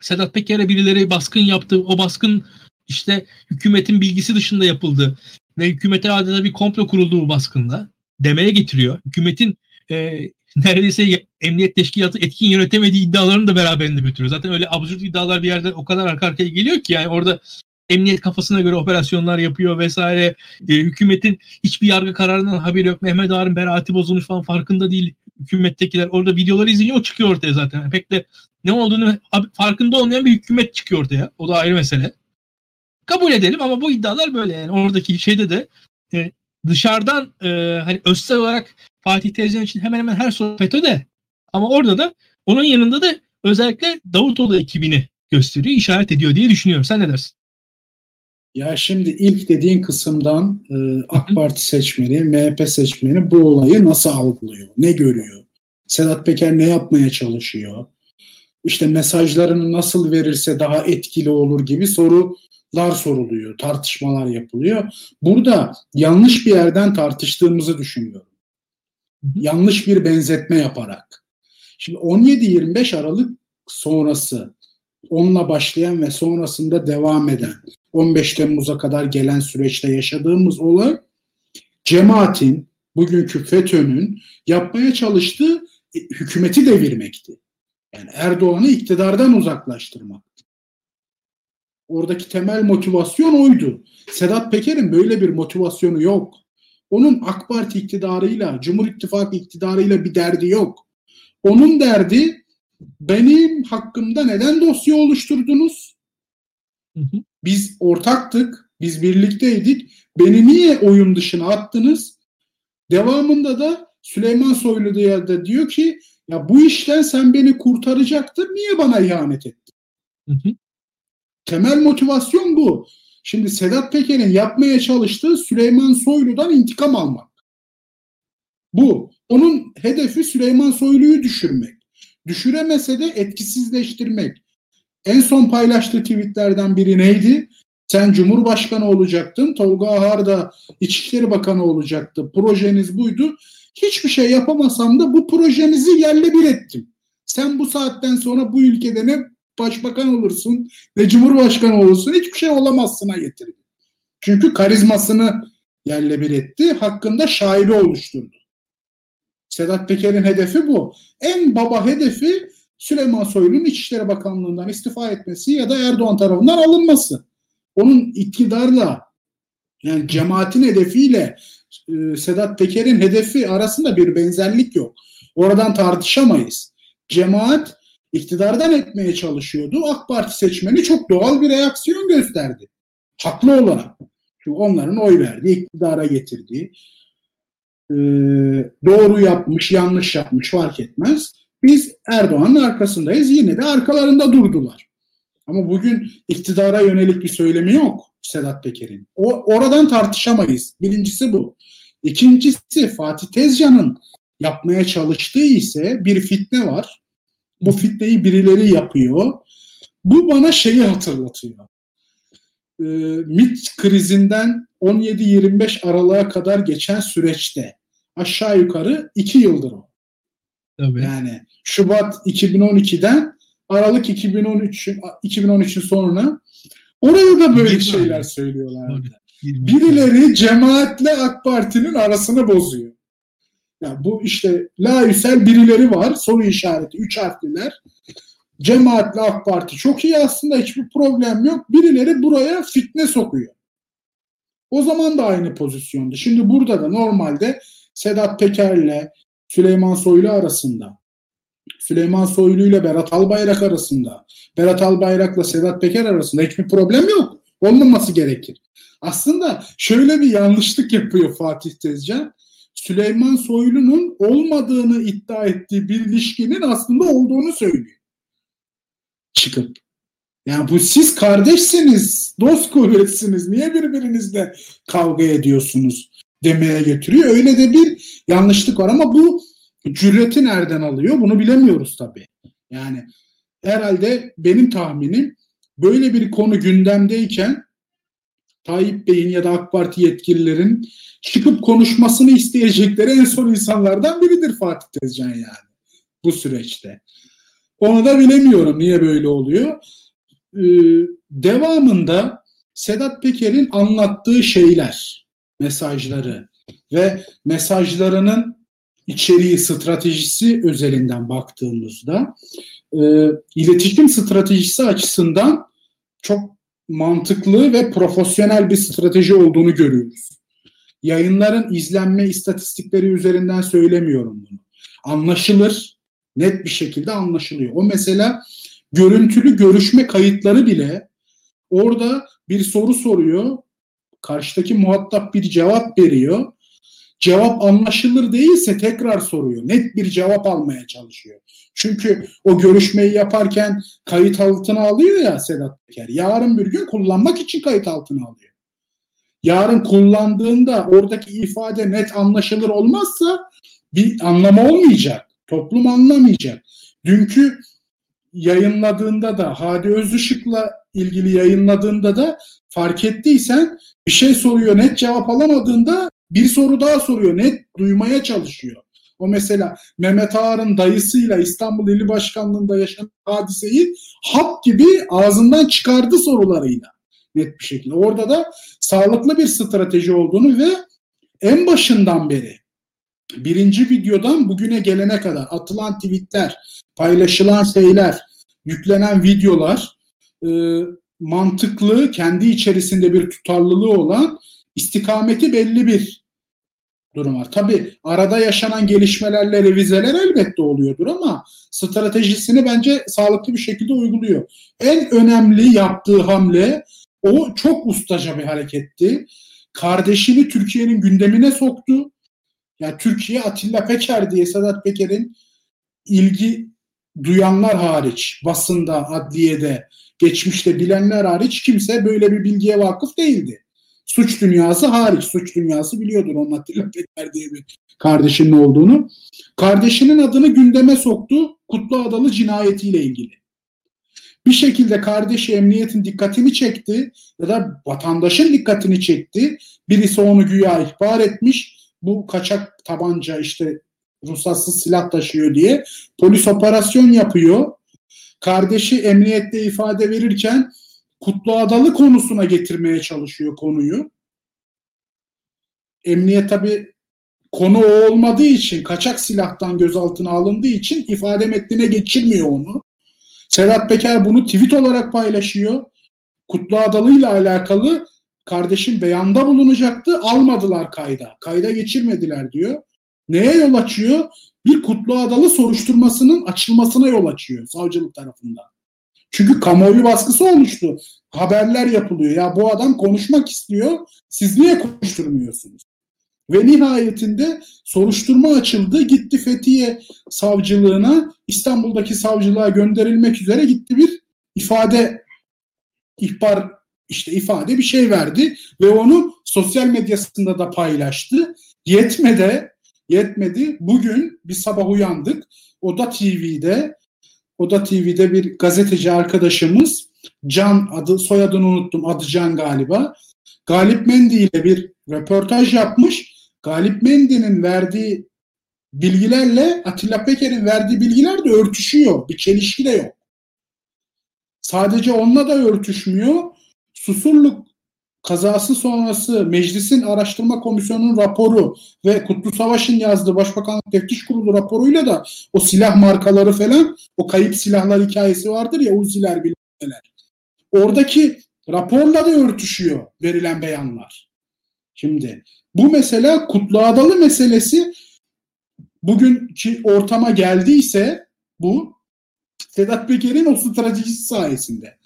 Sedat Peker'e birileri baskın yaptı. O baskın işte hükümetin bilgisi dışında yapıldı. Ve hükümete adeta bir komplo kuruldu bu baskında. Demeye getiriyor. Hükümetin neredeyse emniyet teşkilatı etkin yönetemediği iddialarını da beraberinde götürüyor. Zaten öyle absürt iddialar bir yerden o kadar arka arkaya geliyor ki yani orada emniyet kafasına göre operasyonlar yapıyor vesaire. Hükümetin hiçbir yargı kararından haberi yok. Mehmet Ağar'ın beraati bozulmuş falan farkında değil hükümettekiler. Orada videoları izliyor, o çıkıyor ortaya zaten. Yani pek de ne olduğunu farkında olmayan bir hükümet çıkıyor ortaya. O da ayrı mesele. Kabul edelim ama bu iddialar böyle. Yani oradaki şeyde de dışarıdan hani özsel olarak Fatih Tezcan için hemen hemen her soru FETÖ'de. Ama orada da onun yanında da özellikle Davutoğlu ekibini gösteriyor, işaret ediyor diye düşünüyorum. Sen ne dersin? Ya şimdi ilk dediğin kısımdan AK Parti seçmeni, MHP seçmeni bu olayı nasıl algılıyor? Ne görüyor? Sedat Peker ne yapmaya çalışıyor? İşte mesajlarını nasıl verirse daha etkili olur gibi sorular soruluyor, tartışmalar yapılıyor. Burada yanlış bir yerden tartıştığımızı düşünüyorum. Yanlış bir benzetme yaparak. Şimdi 17-25 Aralık sonrası, onunla başlayan ve sonrasında devam eden 15 Temmuz'a kadar gelen süreçte yaşadığımız olay cemaatin, bugünkü FETÖ'nün yapmaya çalıştığı hükümeti devirmekti. Yani Erdoğan'ı iktidardan uzaklaştırmaktı. Oradaki temel motivasyon oydu. Sedat Peker'in böyle bir motivasyonu yok. Onun AK Parti iktidarıyla, Cumhur İttifakı iktidarıyla bir derdi yok. Onun derdi benim hakkımda neden dosya oluşturdunuz? Biz ortaktık, biz birlikteydik. Beni niye oyun dışına attınız? Devamında da Süleyman Soylu da diyor ki ya bu işten sen beni kurtaracaktın, niye bana ihanet ettin? Temel motivasyon bu. Şimdi Sedat Peker'in yapmaya çalıştığı Süleyman Soylu'dan intikam almak. Bu. Onun hedefi Süleyman Soylu'yu düşürmek. Düşüremese de etkisizleştirmek. En son paylaştığı tweetlerden biri neydi? Sen Cumhurbaşkanı olacaktın, Tolga Ahar da İçişleri Bakanı olacaktı. Projeniz buydu. Hiçbir şey yapamasam da bu projenizi yerle bir ettim. Sen bu saatten sonra bu ülkede ne başbakan olursun ne cumhurbaşkanı olursun, hiçbir şey olamazsına getirdi. Çünkü karizmasını yerle bir etti. Hakkında şairi oluşturdu. Sedat Peker'in hedefi bu. En baba hedefi Süleyman Soylu'nun İçişleri Bakanlığı'ndan istifa etmesi ya da Erdoğan tarafından alınması. Onun iktidarla, yani cemaatin hedefiyle Sedat Peker'in hedefi arasında bir benzerlik yok. Oradan tartışamayız. Cemaat iktidardan etmeye çalışıyordu. AK Parti seçmeni çok doğal bir reaksiyon gösterdi. Haklı olarak. Çünkü onların oy verdiği, iktidara getirdiği, doğru yapmış, yanlış yapmış fark etmez. Biz Erdoğan'ın arkasındayız. Yine de arkalarında durdular. Ama bugün iktidara yönelik bir söylemi yok Sedat Peker'in. Oradan tartışamayız. Birincisi bu. İkincisi Fatih Tezcan'ın yapmaya çalıştığı ise bir fitne var. Bu fitneyi birileri yapıyor. Bu bana şeyi hatırlatıyor. MİT krizinden 17-25 Aralık'a kadar geçen süreçte aşağı yukarı 2 yıldır o. Tabii. Yani Şubat 2012'den Aralık 2013'ün sonra orada da böyle şeyler söylüyorlar. Birileri cemaatle AK Parti'nin arasını bozuyor. Yani bu işte laüsel birileri var, soru işareti, 3 harfliler. Cemaatle AK Parti çok iyi aslında, hiçbir problem yok. Birileri buraya fitne sokuyor. O zaman da aynı pozisyonda. Şimdi burada da normalde Sedat Peker'le Süleyman Soylu arasında, Süleyman Soylu ile Berat Albayrak arasında, Berat Albayrak'la Sedat Peker arasında hiçbir problem yok. Olmaması gerekir. Aslında şöyle bir yanlışlık yapıyor Fatih Tezcan. Süleyman Soylu'nun olmadığını iddia ettiği bir ilişkinin aslında olduğunu söylüyor. Çıkıp. Yani bu siz kardeşsiniz, dost kuvvetsiniz, niye birbirinizle kavga ediyorsunuz demeye getiriyor. Öyle de bir yanlışlık var ama bu cüreti nereden alıyor bunu bilemiyoruz tabii. Yani herhalde benim tahminim böyle bir konu gündemdeyken Tayyip Bey'in ya da AK Parti yetkililerin çıkıp konuşmasını isteyecekleri en son insanlardan biridir Fatih Tezcan yani bu süreçte. Onu da bilemiyorum niye böyle oluyor. Devamında Sedat Peker'in anlattığı şeyler, mesajları ve mesajlarının içeriği, stratejisi özelinden baktığımızda iletişim stratejisi açısından çok mantıklı ve profesyonel bir strateji olduğunu görüyoruz. Yayınların izlenme istatistikleri üzerinden söylemiyorum bunu. Anlaşılır, net bir şekilde anlaşılıyor. O mesela görüntülü görüşme kayıtları bile orada bir soru soruyor, karşıdaki muhatap bir cevap veriyor. Cevap anlaşılır değilse tekrar soruyor. Net bir cevap almaya çalışıyor. Çünkü o görüşmeyi yaparken kayıt altına alıyor ya Sedat Peker. Yarın bir gün kullanmak için kayıt altına alıyor. Yarın kullandığında oradaki ifade net anlaşılır olmazsa bir anlamı olmayacak. Toplum anlamayacak. Dünkü yayınladığında da, Hadi Özışık'la ilgili yayınladığında da fark ettiysen bir şey soruyor, net cevap alamadığında bir soru daha soruyor, net duymaya çalışıyor. O mesela Mehmet Ağar'ın dayısıyla İstanbul İl Başkanlığı'nda yaşanan hadiseyi hap gibi ağzından çıkardı sorularıyla net bir şekilde. Orada da sağlıklı bir strateji olduğunu ve en başından beri birinci videodan bugüne gelene kadar atılan tweetler, paylaşılan şeyler, yüklenen videolar mantıklı, kendi içerisinde bir tutarlılığı olan, istikameti belli bir durum var. Tabii arada yaşanan gelişmelerle revizeler elbette oluyordur ama stratejisini bence sağlıklı bir şekilde uyguluyor. En önemli yaptığı hamle, o çok ustaca bir hareketti. Kardeşini Türkiye'nin gündemine soktu. Yani Türkiye Atilla Peker diye Sedat Peker'in ilgi duyanlar hariç, basında, adliyede, geçmişte bilenler hariç kimse böyle bir bilgiye vakıf değildi. Suç dünyası hariç. Suç dünyası biliyordur onun Atilla Peker diye bir kardeşinin olduğunu. Kardeşinin adını gündeme soktu Kutlu Adalı cinayetiyle ilgili. Bir şekilde kardeşi emniyetin dikkatini çekti ya da vatandaşın dikkatini çekti. Birisi onu güya ihbar etmiş. Bu kaçak tabanca işte ruhsatsız silah taşıyor diye. Polis operasyon yapıyor. Kardeşi emniyette ifade verirken Kutlu Adalı konusuna getirmeye çalışıyor konuyu. Emniyet tabii konu o olmadığı için, kaçak silahtan gözaltına alındığı için ifade metnine geçirmiyor onu. Sedat Peker bunu tweet olarak paylaşıyor. Kutlu Adalı ile alakalı kardeşim beyanda bulunacaktı, almadılar kayda. Kayda geçirmediler diyor. Neye yol açıyor? Bir Kutlu Adalı soruşturmasının açılmasına yol açıyor savcılık tarafından. Çünkü kamuoyu baskısı olmuştu. Haberler yapılıyor. Ya bu adam konuşmak istiyor. Siz niye konuşturmuyorsunuz? Ve nihayetinde soruşturma açıldı. Gitti Fethiye savcılığına, İstanbul'daki savcılığa gönderilmek üzere gitti, bir ifade, ihbar işte ifade bir şey verdi ve onu sosyal medyasında da paylaştı. Yetmedi. Bugün bir sabah uyandık. Oda TV'de bir gazeteci arkadaşımız, Can, adı soyadını unuttum, adı Can galiba, Galip Mendi ile bir röportaj yapmış. Galip Mendi'nin verdiği bilgilerle Atilla Peker'in verdiği bilgiler de örtüşüyor. Bir çelişki de yok. Sadece onunla da örtüşmüyor. Susurluk kazası sonrası Meclis'in Araştırma Komisyonu'nun raporu ve Kutlu Savaş'ın yazdığı Başbakanlık Teftiş Kurulu raporuyla da o silah markaları falan, o kayıp silahlar hikayesi vardır ya, Uzi'ler bilgiler. Oradaki raporla da örtüşüyor verilen beyanlar. Şimdi bu mesela Kutlu Adalı meselesi bugünkü ortama geldiyse bu Sedat Peker'in o stratejisi sayesinde.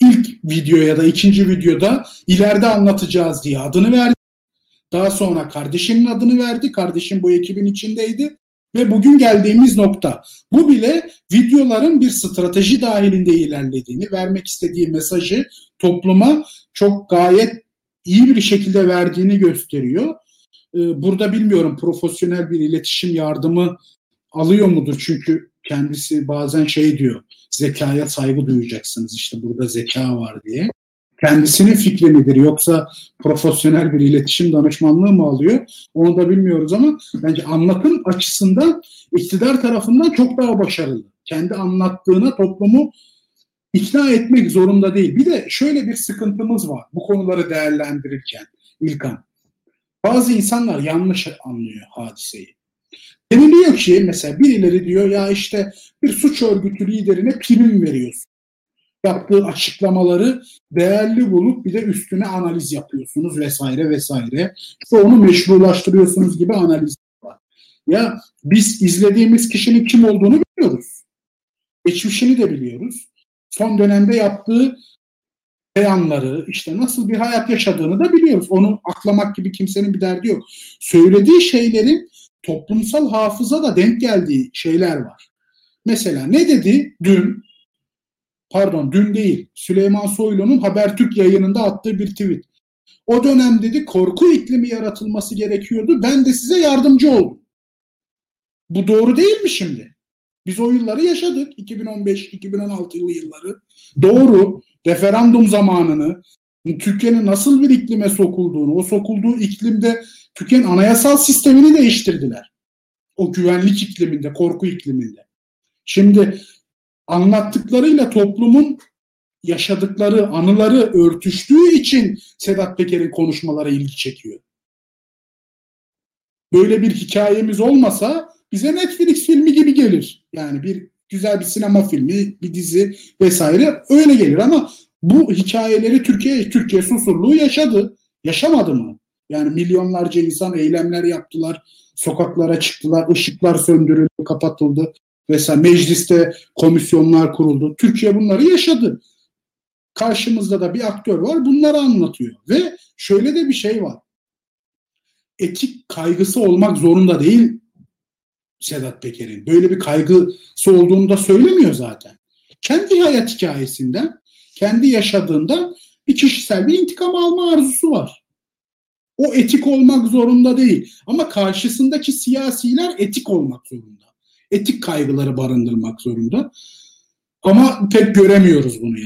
İlk video ya da ikinci videoda ileride anlatacağız diye adını verdi. Daha sonra kardeşinin adını verdi. Kardeşim bu ekibin içindeydi. Ve bugün geldiğimiz nokta. Bu bile videoların bir strateji dahilinde ilerlediğini, vermek istediği mesajı topluma çok gayet iyi bir şekilde verdiğini gösteriyor. Burada bilmiyorum profesyonel bir iletişim yardımı alıyor mudur? Çünkü kendisi bazen şey diyor, zekaya saygı duyacaksınız işte burada zeka var diye. Kendisinin fikri midir yoksa profesyonel bir iletişim danışmanlığı mı alıyor? Onu da bilmiyoruz ama bence anlatım açısından iktidar tarafından çok daha başarılı. Kendi anlattığına toplumu ikna etmek zorunda değil. Bir de şöyle bir sıkıntımız var bu konuları değerlendirirken İlkan. Bazı insanlar yanlış anlıyor hadiseyi. Deniliyor ki mesela birileri diyor ya işte bir suç örgütü liderine prim veriyorsun. Yaptığı açıklamaları değerli bulup bir de üstüne analiz yapıyorsunuz vesaire vesaire. İşte onu meşrulaştırıyorsunuz gibi analiz var. Ya biz izlediğimiz kişinin kim olduğunu biliyoruz. Geçmişini de biliyoruz. Son dönemde yaptığı beyanları, işte nasıl bir hayat yaşadığını da biliyoruz. Onu aklamak gibi kimsenin bir derdi yok. Söylediği şeylerin toplumsal hafıza da denk geldiği şeyler var. Mesela ne dedi dün değil, Süleyman Soylu'nun Habertürk yayınında attığı bir tweet. O dönem dedi korku iklimi yaratılması gerekiyordu, ben de size yardımcı oldum. Bu doğru değil mi şimdi? Biz o yılları yaşadık, 2015-2016 yılları. Doğru, referandum zamanını, Türkiye'nin nasıl bir iklime sokulduğunu, o sokulduğu iklimde Türkiye'nin anayasal sistemini değiştirdiler. O güvenlik ikliminde, korku ikliminde. Şimdi anlattıklarıyla toplumun yaşadıkları, anıları örtüştüğü için Sedat Peker'in konuşmaları ilgi çekiyor. Böyle bir hikayemiz olmasa bize Netflix filmi gibi gelir. Yani bir güzel bir sinema filmi, bir dizi vesaire öyle gelir ama bu hikayeleri Türkiye susurluğu yaşadı. Yaşamadı mı? Yani milyonlarca insan eylemler yaptılar, sokaklara çıktılar, ışıklar söndürüldü, kapatıldı. Mesela mecliste komisyonlar kuruldu. Türkiye bunları yaşadı. Karşımızda da bir aktör var, bunları anlatıyor. Ve şöyle de bir şey var. Etik kaygısı olmak zorunda değil Sedat Peker'in. Böyle bir kaygısı olduğunu da söylemiyor zaten. Kendi hayat hikayesinden, kendi yaşadığında bir kişisel bir intikam alma arzusu var. O etik olmak zorunda değil. Ama karşısındaki siyasiler etik olmak zorunda. Etik kaygıları barındırmak zorunda. Ama pek göremiyoruz bunu.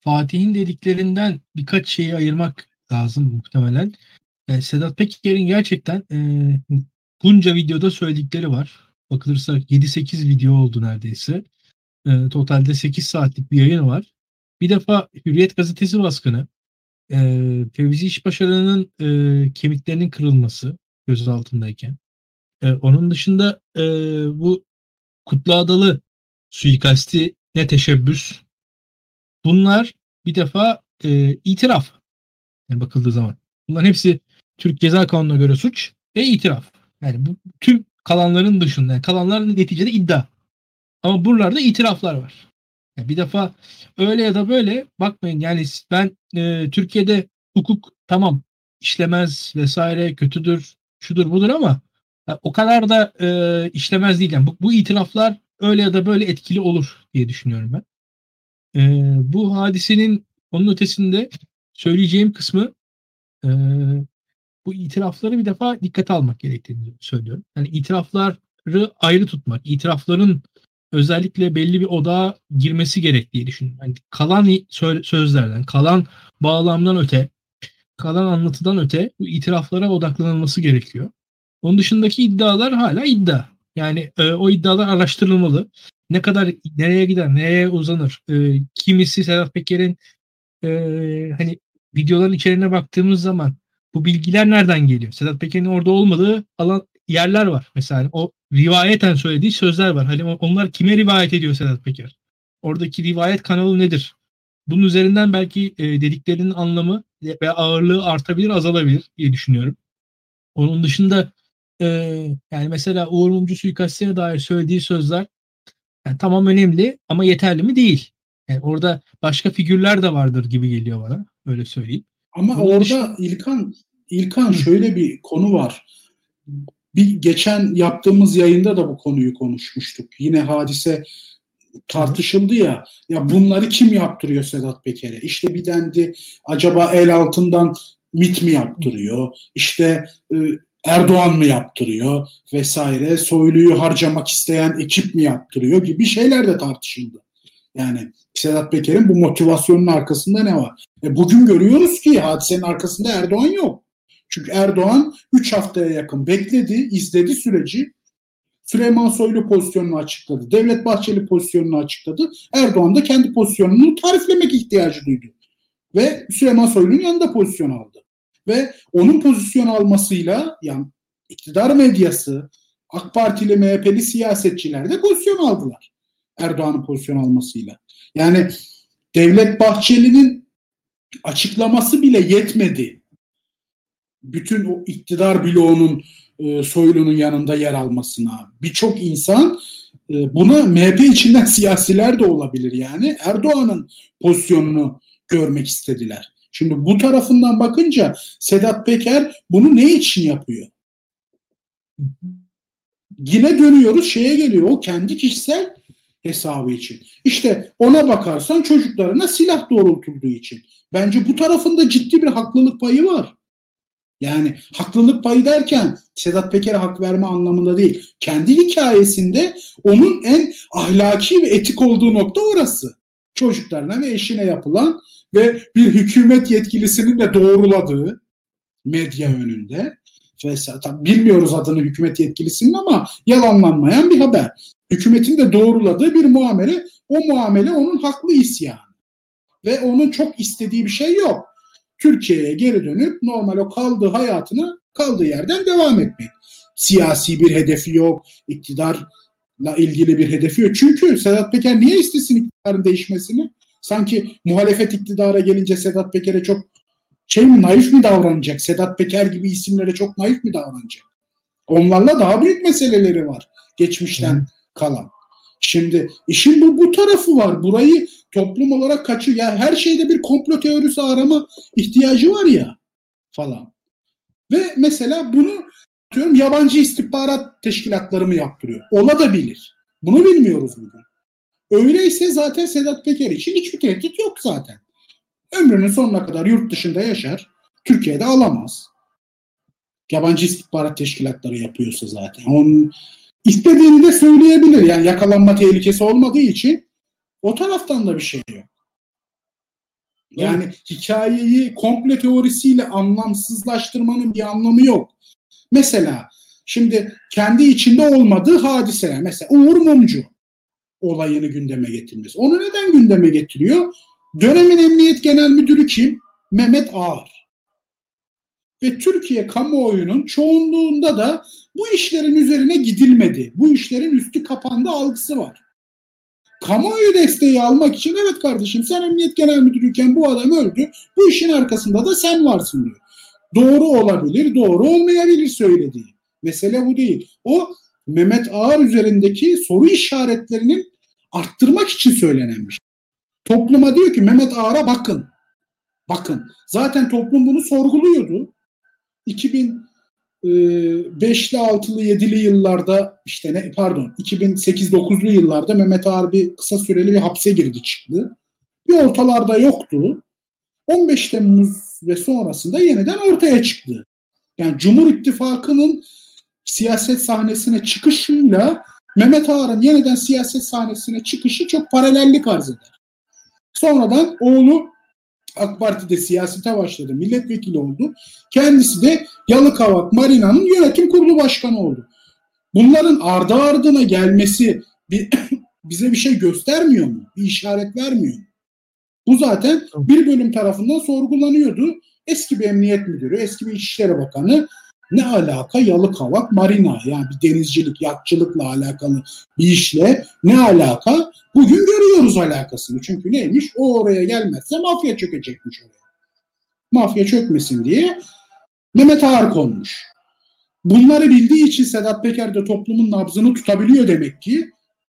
Fatih'in dediklerinden birkaç şeyi ayırmak lazım muhtemelen. Sedat Peker'in gerçekten bunca videoda söyledikleri var. Bakılırsa 7-8 video oldu neredeyse. Totalde 8 saatlik bir yayın var. Bir defa Hürriyet gazetesi baskını, Fevzi İşbaşarı'nın kemiklerinin kırılması gözaltındayken. Onun dışında bu Kutlu Adalı suikasti ne teşebbüs. Bunlar bir defa itiraf. Yani bakıldığı zaman. Bunların hepsi Türk Ceza Kanunu'na göre suç ve itiraf. Yani bu tüm kalanların dışında. Yani kalanların neticede iddia. Ama buralarda itiraflar var. Yani bir defa öyle ya da böyle bakmayın. Yani ben Türkiye'de hukuk tamam işlemez vesaire kötüdür, şudur budur ama yani o kadar da işlemez değil. Yani bu itiraflar öyle ya da böyle etkili olur diye düşünüyorum ben. Bu hadisenin onun ötesinde söyleyeceğim kısmı bu itirafları bir defa dikkate almak gerektiğini söylüyorum. Yani itirafları ayrı tutmak, itirafların özellikle belli bir odağa girmesi gerektiği düşünüyorum. Yani kalan sözlerden, kalan bağlamdan öte, kalan anlatıdan öte bu itiraflara odaklanılması gerekiyor. Onun dışındaki iddialar hala iddia. Yani o iddialar araştırılmalı. Ne kadar, nereye gider, nereye uzanır? Kimisi Sedat Peker'in hani videoların içeriğine baktığımız zaman bu bilgiler nereden geliyor? Sedat Peker'in orada olmadığı alan yerler var. Mesela o rivayeten söylediği sözler var. Hani onlar kime rivayet ediyor Sedat Peker? Oradaki rivayet kanalı nedir? Bunun üzerinden belki dediklerinin anlamı ve ağırlığı artabilir, azalabilir diye düşünüyorum. Onun dışında yani mesela Uğur Mumcu suikastine dair söylediği sözler yani tamam önemli ama yeterli mi değil. Yani orada başka figürler de vardır gibi geliyor bana. Öyle söyleyeyim. Ama onun orada dışında... İlkan şöyle bir konu var. Geçen yaptığımız yayında da bu konuyu konuşmuştuk. Yine hadise tartışıldı ya. Ya bunları kim yaptırıyor Sedat Peker'e? İşte bir dendi acaba el altından MİT mi yaptırıyor? İşte Erdoğan mı yaptırıyor vesaire, Soylu'yu harcamak isteyen ekip mi yaptırıyor gibi şeyler de tartışıldı. Yani Sedat Peker'in bu motivasyonun arkasında ne var? Bugün görüyoruz ki hadisenin arkasında Erdoğan yok. Çünkü Erdoğan 3 haftaya yakın bekledi, izledi süreci. Süleyman Soylu pozisyonunu açıkladı, Devlet Bahçeli pozisyonunu açıkladı. Erdoğan da kendi pozisyonunu tariflemek ihtiyacı duydu. Ve Süleyman Soylu'nun yanında pozisyon aldı. Ve onun pozisyon almasıyla yani iktidar medyası, AK Partili, MHP'li siyasetçiler de pozisyon aldılar. Erdoğan'ın pozisyon almasıyla. Yani Devlet Bahçeli'nin açıklaması bile yetmedi. Bütün o iktidar bloğunun Soylu'nun yanında yer almasına. Birçok insan buna MHP içinden siyasiler de olabilir yani. Erdoğan'ın pozisyonunu görmek istediler. Şimdi bu tarafından bakınca Sedat Peker bunu ne için yapıyor? Yine dönüyoruz şeye geliyor. O kendi kişisel hesabı için. İşte ona bakarsan çocuklarına silah doğrultulduğu için. Bence bu tarafında ciddi bir haklılık payı var. Yani haklılık payı derken Sedat Peker'e hak verme anlamında değil. Kendi hikayesinde onun en ahlaki ve etik olduğu nokta orası. Çocuklarına ve eşine yapılan ve bir hükümet yetkilisinin de doğruladığı medya önünde vesaire. Tabii bilmiyoruz adını hükümet yetkilisinin ama yalanlanmayan bir haber. Hükümetin de doğruladığı bir muamele, o muamele onun haklı isyanı. Ve onun çok istediği bir şey yok. Türkiye'ye geri dönüp normal o kaldığı hayatına kaldığı yerden devam etmek. Siyasi bir hedefi yok, iktidarla ilgili bir hedefi yok. Çünkü Sedat Peker niye istesin iktidarın değişmesini? Sanki muhalefet iktidara gelince Sedat Peker'e çok naif mi davranacak? Sedat Peker gibi isimlere çok naif mi davranacak? Onlarla daha büyük meseleleri var geçmişten kalan. Şimdi işin bu tarafı var. Burayı toplum olarak kaçıyor. Ya her şeyde bir komplo teorisi arama ihtiyacı var ya falan. Ve mesela bunu diyorum yabancı istihbarat teşkilatları mı yaptırıyor? Ola da bilir. Bunu bilmiyoruz bugün. Öyleyse zaten Sedat Peker için hiçbir tehdit yok zaten. Ömrünün sonuna kadar yurt dışında yaşar. Türkiye'de alamaz. Yabancı istihbarat teşkilatları yapıyorsa zaten. Onun istediğini de söyleyebilir. Yani yakalanma tehlikesi olmadığı için o taraftan da bir şey yok. Yani hikayeyi komple teorisiyle anlamsızlaştırmanın bir anlamı yok. Mesela şimdi kendi içinde olmadığı hadiseler. Mesela Uğur Mumcu olayını gündeme getirmesi. Onu neden gündeme getiriyor? Dönemin Emniyet Genel Müdürü kim? Mehmet Ağar. Ve Türkiye kamuoyunun çoğunluğunda da bu işlerin üzerine gidilmedi. Bu işlerin üstü kapandı algısı var. Kamuoyu desteği almak için evet kardeşim sen Emniyet Genel Müdürüyken bu adam öldü. Bu işin arkasında da sen varsın diyor. Doğru olabilir, doğru olmayabilir söylediği. Mesele bu değil. O Mehmet Ağar üzerindeki soru işaretlerini arttırmak için söylenen bir şey. Topluma diyor ki Mehmet Ağar'a bakın. Bakın. Zaten toplum bunu sorguluyordu. 2005'li 6'lı 7'li yıllarda 2008-9'lu yıllarda Mehmet Ağar bir kısa süreli bir hapse girdi çıktı. Bir ortalarda yoktu. 15 Temmuz ve sonrasında yeniden ortaya çıktı. Yani Cumhur İttifakı'nın siyaset sahnesine çıkışıyla Mehmet Ağar'ın yeniden siyaset sahnesine çıkışı çok paralellik arz eder. Sonradan oğlu AK Parti'de siyasete başladı. Milletvekili oldu. Kendisi de Yalıkavak Marina'nın yönetim kurulu başkanı oldu. Bunların ardı ardına gelmesi bize bir şey göstermiyor mu? Bir işaret vermiyor mu? Bu zaten bir bölüm tarafından sorgulanıyordu. Eski bir emniyet müdürü, eski bir İçişleri Bakanı ne alaka Yalıkavak Marina? Yani bir denizcilik, yakçılıkla alakalı bir işle ne alaka? Bugün görüyoruz alakasını. Çünkü neymiş? O oraya gelmezse mafya çökecekmiş oraya. Mafya çökmesin diye Mehmet Ağar konmuş. Bunları bildiği için Sedat Peker de toplumun nabzını tutabiliyor demek ki.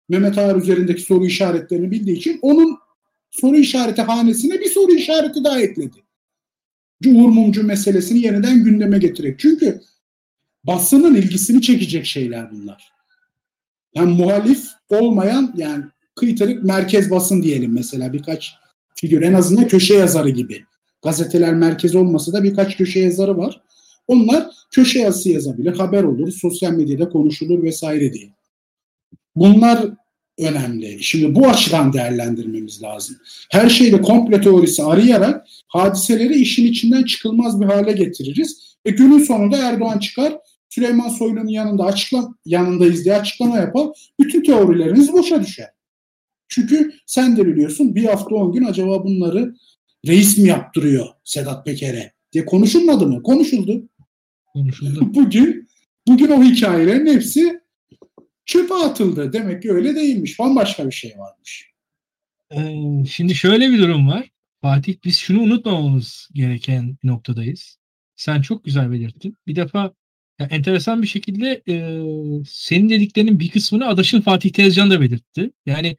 Mehmet Ağar üzerindeki soru işaretlerini bildiği için onun soru işareti hanesine bir soru işareti daha ekledi. Uğur Mumcu meselesini yeniden gündeme getirerek. Çünkü basının ilgisini çekecek şeyler bunlar. Yani muhalif olmayan yani kıytırık merkez basın diyelim mesela birkaç figür en azından köşe yazarı gibi. Gazeteler merkez olmasa da birkaç köşe yazarı var. Onlar köşe yazısı yazabilir, haber olur, sosyal medyada konuşulur vesaire diye. Bunlar önemli. Şimdi bu açıdan değerlendirmemiz lazım. Her şeyde komplo teorisi arayarak hadiseleri işin içinden çıkılmaz bir hale getiririz. Günün sonunda Erdoğan çıkar, Süleyman Soylu'nun yanındayız diye açıklama yapar. Bütün teorileriniz boşa düşer. Çünkü sen de biliyorsun bir hafta 10 gün acaba bunları reis mi yaptırıyor Sedat Peker'e diye konuşulmadı mı? Konuşuldu. Konuşuldu. Bugün o hikayelerin hepsi çöpe atıldı. Demek ki öyle değilmiş. Bambaşka bir şey varmış. Şimdi şöyle bir durum var. Fatih, biz şunu unutmamamız gereken bir noktadayız. Sen çok güzel belirttin. Bir defa enteresan bir şekilde senin dediklerinin bir kısmını adaşın Fatih Tezcan da belirtti. Yani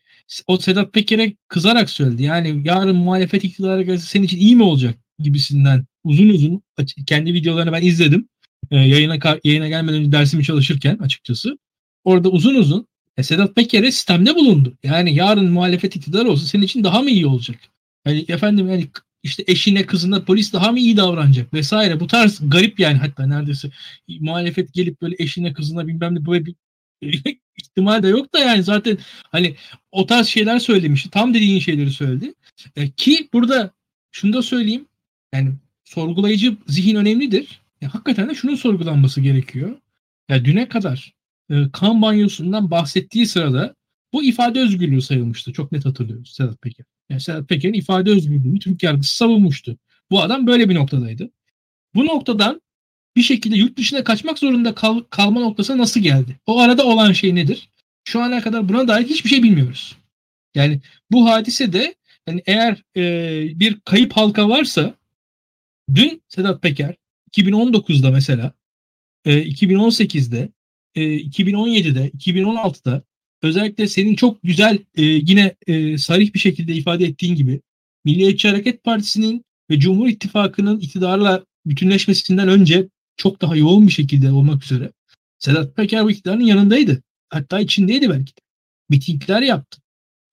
o Sedat Peker'e kızarak söyledi. Yani yarın muhalefet iktidara gelse senin için iyi mi olacak gibisinden uzun uzun kendi videolarını ben izledim. Yayına gelmeden önce dersimi çalışırken açıkçası. Orada uzun uzun Sedat Peker'e sistemde bulundu. Yani yarın muhalefet iktidarı olsa senin için daha mı iyi olacak? Yani efendim yani eşine kızına polis daha mı iyi davranacak vesaire. Bu tarz garip yani hatta neredeyse muhalefet gelip böyle eşine kızına bilmem ne böyle bir ihtimal de yok da yani zaten hani o tarz şeyler söylemişti. Tam dediğin şeyleri söyledi. Ki burada şunu da söyleyeyim. Yani sorgulayıcı zihin önemlidir. Hakikaten de şunun sorgulanması gerekiyor. Ya düne kadar kan banyosundan bahsettiği sırada bu ifade özgürlüğü sayılmıştı. Çok net hatırlıyoruz Sedat Peker. Yani Sedat Peker'in ifade özgürlüğünü Türk yargısı savunmuştu. Bu adam böyle bir noktadaydı. Bu noktadan bir şekilde yurt dışına kaçmak zorunda kalma noktasına nasıl geldi? O arada olan şey nedir? Şu ana kadar buna dair hiçbir şey bilmiyoruz. Yani bu hadise de Yani eğer bir kayıp halka varsa, dün Sedat Peker 2019'da mesela, 2018'de, 2017'de, 2016'da özellikle senin çok güzel yine sarih bir şekilde ifade ettiğin gibi Milliyetçi Hareket Partisi'nin ve Cumhur İttifakı'nın iktidarla bütünleşmesinden önce çok daha yoğun bir şekilde olmak üzere Sedat Peker bu iktidarın yanındaydı. Hatta içindeydi belki de. Mitingler yaptı.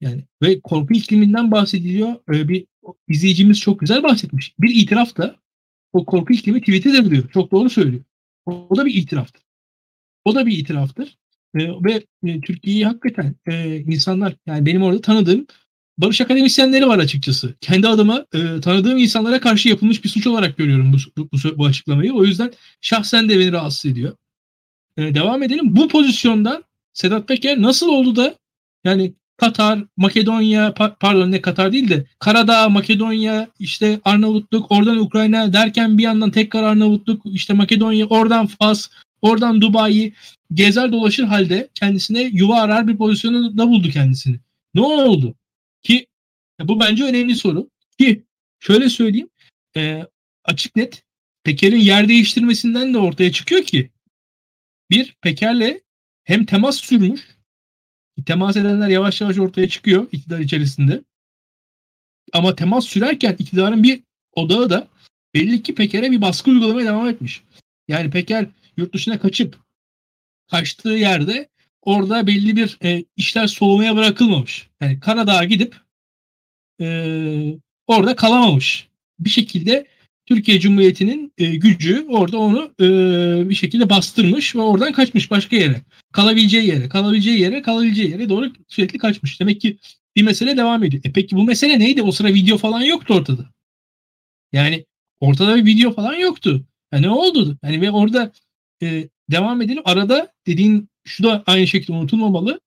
Yani ve korku ikliminden bahsediliyor. Bir izleyicimiz çok güzel bahsetmiş. Bir itirafla o korku iklimi tweet edebiliyor. Çok doğru söylüyor. O da bir itiraftır. O da bir itiraftır. Ve Türkiye'yi hakikaten insanlar, yani benim orada tanıdığım barış akademisyenleri var açıkçası. Kendi adıma tanıdığım insanlara karşı yapılmış bir suç olarak görüyorum bu açıklamayı. O yüzden şahsen de beni rahatsız ediyor. Devam edelim. Bu pozisyondan Sedat Peker nasıl oldu da, yani Katar, Makedonya, Karadağ, Makedonya, işte Arnavutluk, oradan Ukrayna derken bir yandan tekrar Arnavutluk, işte Makedonya, oradan Fas, oradan Dubai'yi gezer dolaşır halde kendisine yuva arar bir pozisyonda buldu kendisini. Ne oldu? Ki bu bence önemli soru. Ki şöyle söyleyeyim, açık net Peker'in yer değiştirmesinden de ortaya çıkıyor ki bir, Peker'le hem temas sürmüş, temas edenler yavaş yavaş ortaya çıkıyor iktidar içerisinde. Ama temas sürerken iktidarın bir odağı da belli ki Peker'e bir baskı uygulamaya devam etmiş. Yani Peker yurt dışına kaçtığı yerde orada belli bir işler soğumaya bırakılmamış. Yani Karadağ'a gidip orada kalamamış. Bir şekilde Türkiye Cumhuriyeti'nin gücü orada onu bir şekilde bastırmış ve oradan kaçmış başka yere. Kalabileceği yere doğru sürekli kaçmış. Demek ki bir mesele devam ediyor. Peki bu mesele neydi? O sıra video falan yoktu ortada. Yani ortada bir video falan yoktu. Yani ne oldu? Yani ve orada devam edelim. Arada dediğin şu da aynı şekilde unutulmamalı.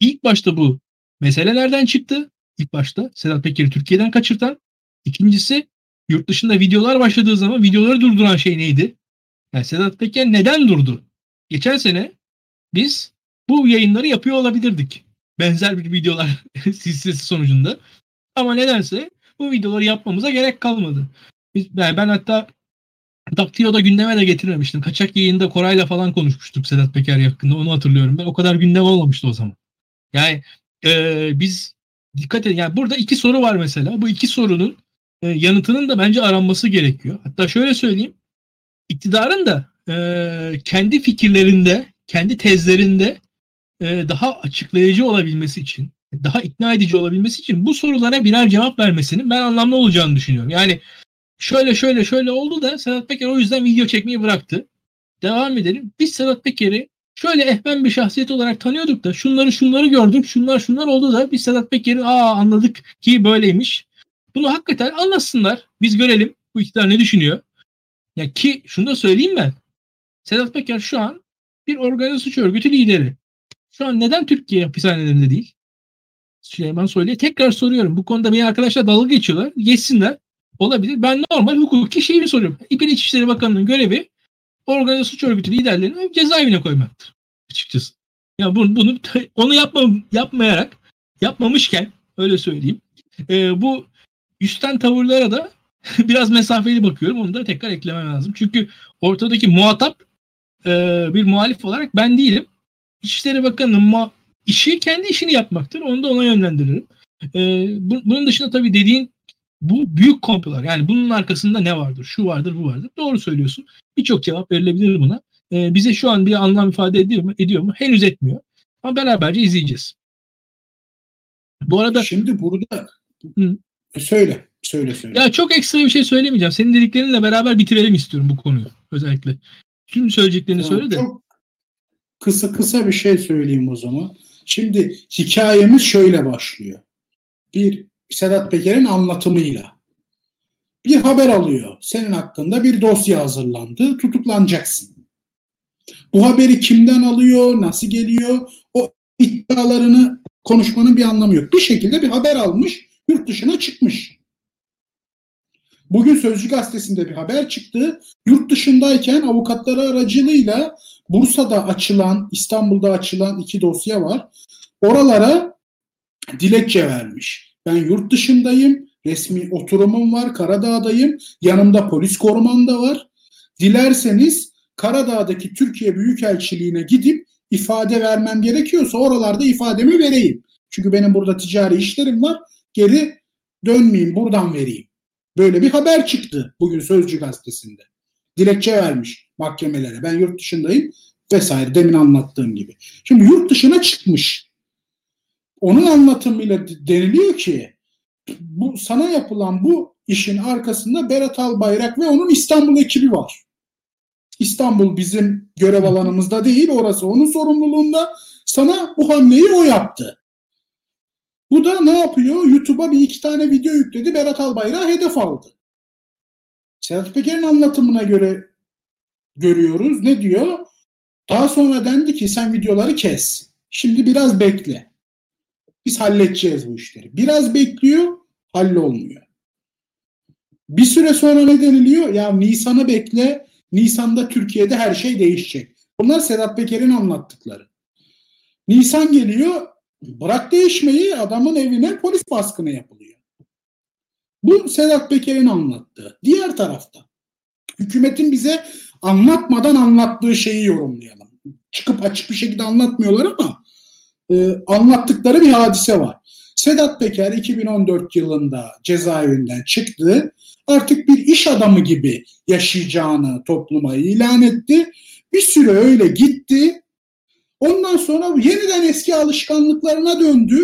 İlk başta bu mesele nereden çıktı? İlk başta Sedat Peker'i Türkiye'den kaçırtan. İkincisi, yurt dışında videolar başladığı zaman videoları durduran şey neydi? Yani Sedat Peker neden durdu? Geçen sene biz bu yayınları yapıyor olabilirdik. Benzer bir videolar silsilesi sonucunda. Ama nedense bu videoları yapmamıza gerek kalmadı. Ben hatta Daktilo'da gündeme de getirmemiştim. Kaçak yayında Koray'la falan konuşmuştuk Sedat Peker hakkında. Onu hatırlıyorum. Ben o kadar gündem olmamıştı o zaman. Yani biz dikkat edin. Yani burada iki soru var mesela. Bu iki sorunun yanıtının da bence aranması gerekiyor. Hatta şöyle söyleyeyim. İktidarın da kendi fikirlerinde, kendi tezlerinde daha açıklayıcı olabilmesi için, daha ikna edici olabilmesi için bu sorulara birer cevap vermesinin ben anlamlı olacağını düşünüyorum. Yani şöyle oldu da Sedat Peker o yüzden video çekmeyi bıraktı. Devam edelim. Biz Sedat Peker'i şöyle ehmen bir şahsiyet olarak tanıyorduk da şunları gördük, şunlar oldu da biz Sedat Peker'i anladık ki böyleymiş. Bunu hakikaten anlatsınlar. Biz görelim bu iktidar ne düşünüyor. Ya ki şunu da söyleyeyim ben. Sedat Peker şu an bir organize suç örgütü lideri. Şu an neden Türkiye hapishanelerinde değil? Süleyman Soylu'ya tekrar soruyorum. Bu konuda benim arkadaşlar dalga geçiyorlar. Geçsinler. Olabilir. Ben normal hukuki şeyimi soruyorum. İçişleri Bakanı'nın görevi organize suç örgütü liderlerini cezaevine koymaktır. Açıkçası. Ya onu yapmamışken öyle söyleyeyim. Bu üstten tavırlara da biraz mesafeli bakıyorum. Onu da tekrar eklemem lazım. Çünkü ortadaki muhatap bir muhalif olarak ben değilim. İçişleri Bakanı'nın kendi işini yapmaktır. Onu da ona yönlendiririm. Bunun dışında tabii dediğin bu büyük komplolar. Yani bunun arkasında ne vardır? Şu vardır, bu vardır. Doğru söylüyorsun. Birçok cevap verilebilir buna. Bize şu an bir anlam ifade ediyor mu? Henüz etmiyor. Ama beraberce izleyeceğiz. Bu arada... Şimdi burada... Hı. Söyle. Ya çok ekstra bir şey söylemeyeceğim. Senin dediklerinle beraber bitirelim istiyorum bu konuyu özellikle. Tüm söyleyeceklerini söyle de. Çok kısa bir şey söyleyeyim o zaman. Şimdi hikayemiz şöyle başlıyor. Bir Sedat Peker'in anlatımıyla. Bir haber alıyor. Senin hakkında bir dosya hazırlandı. Tutuklanacaksın. Bu haberi kimden alıyor? Nasıl geliyor? O iddialarını konuşmanın bir anlamı yok. Bir şekilde bir haber almış. Yurt dışına çıkmış. Bugün Sözcü Gazetesi'nde bir haber çıktı. Yurt dışındayken avukatları aracılığıyla Bursa'da açılan, İstanbul'da açılan 2 dosya var. Oralara dilekçe vermiş. Ben yurt dışındayım, resmi oturumum var, Karadağ'dayım, yanımda polis koruman da var. Dilerseniz Karadağ'daki Türkiye Büyükelçiliğine gidip ifade vermem gerekiyorsa oralarda ifademi vereyim. Çünkü benim burada ticari işlerim var, geri dönmeyeyim, buradan vereyim. Böyle bir haber çıktı bugün Sözcü gazetesinde. Dilekçe vermiş mahkemelere. Ben yurt dışındayım vesaire, demin anlattığım gibi. Şimdi yurt dışına çıkmış. Onun anlatımıyla deniliyor ki bu sana yapılan bu işin arkasında Berat Albayrak ve onun İstanbul ekibi var. İstanbul bizim görev alanımızda değil, orası onun sorumluluğunda. Sana bu hamleyi o yaptı. Bu da ne yapıyor? YouTube'a bir iki tane video yükledi. Berat Albayrak'ı hedef aldı. Sedat Peker'in anlatımına göre görüyoruz. Ne diyor? Daha sonra dendi ki sen videoları kes. Şimdi biraz bekle. Biz halledeceğiz bu işleri. Biraz bekliyor, hallolmuyor. Bir süre sonra ne deniliyor? Ya Nisan'ı bekle. Nisan'da Türkiye'de her şey değişecek. Bunlar Sedat Peker'in anlattıkları. Nisan geliyor. Bırak değişmeyi, adamın evine polis baskını yapılıyor. Bu Sedat Peker'in anlattığı. Diğer tarafta hükümetin bize anlatmadan anlattığı şeyi yorumlayalım. Çıkıp açık bir şekilde anlatmıyorlar ama anlattıkları bir hadise var. Sedat Peker 2014 yılında cezaevinden çıktı. Artık bir iş adamı gibi yaşayacağını topluma ilan etti. Bir süre öyle gitti. Ondan sonra yeniden eski alışkanlıklarına döndü.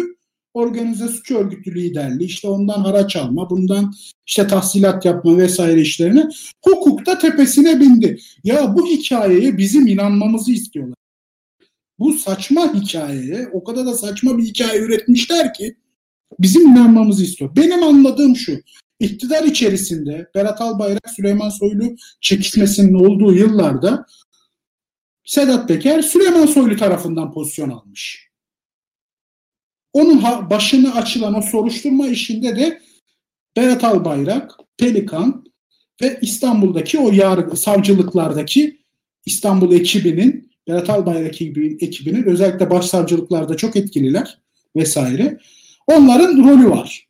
Organize suç örgütü liderliği, işte ondan haraç alma, bundan işte tahsilat yapma vesaire işlerine. Hukukta tepesine bindi. Ya bu hikayeye bizim inanmamızı istiyorlar. Bu saçma hikayeye, o kadar da saçma bir hikaye üretmişler ki bizim inanmamızı istiyor. Benim anladığım şu, iktidar içerisinde Berat Albayrak, Süleyman Soylu çekişmesinin olduğu yıllarda Sedat Peker Süleyman Soylu tarafından pozisyon almış. Onun başını açılan o soruşturma işinde de Berat Albayrak, Pelikan ve İstanbul'daki o yargı savcılıklardaki İstanbul ekibinin, Berat Albayrak ekibinin özellikle başsavcılıklarda çok etkililer vesaire. Onların rolü var.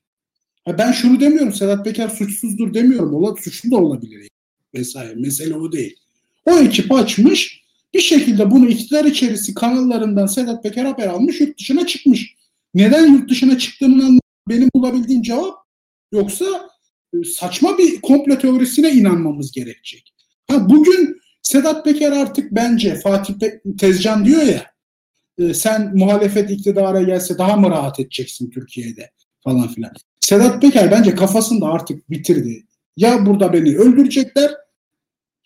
Ben şunu demiyorum, Sedat Peker suçsuzdur demiyorum. Ola suçlu da olabilir vesaire. Mesele o değil. O ekip açmış. Bir şekilde bunu iktidar içerisi kanallarından Sedat Peker haber almış, yurt dışına çıkmış. Neden yurt dışına çıktığının benim bulabildiğim cevap, yoksa saçma bir komplo teorisine inanmamız gerekecek. Ha, bugün Sedat Peker artık bence Fatih Tezcan diyor ya, sen muhalefet iktidara gelse daha mı rahat edeceksin Türkiye'de falan filan. Sedat Peker bence kafasında artık bitirdi. Ya burada beni öldürecekler,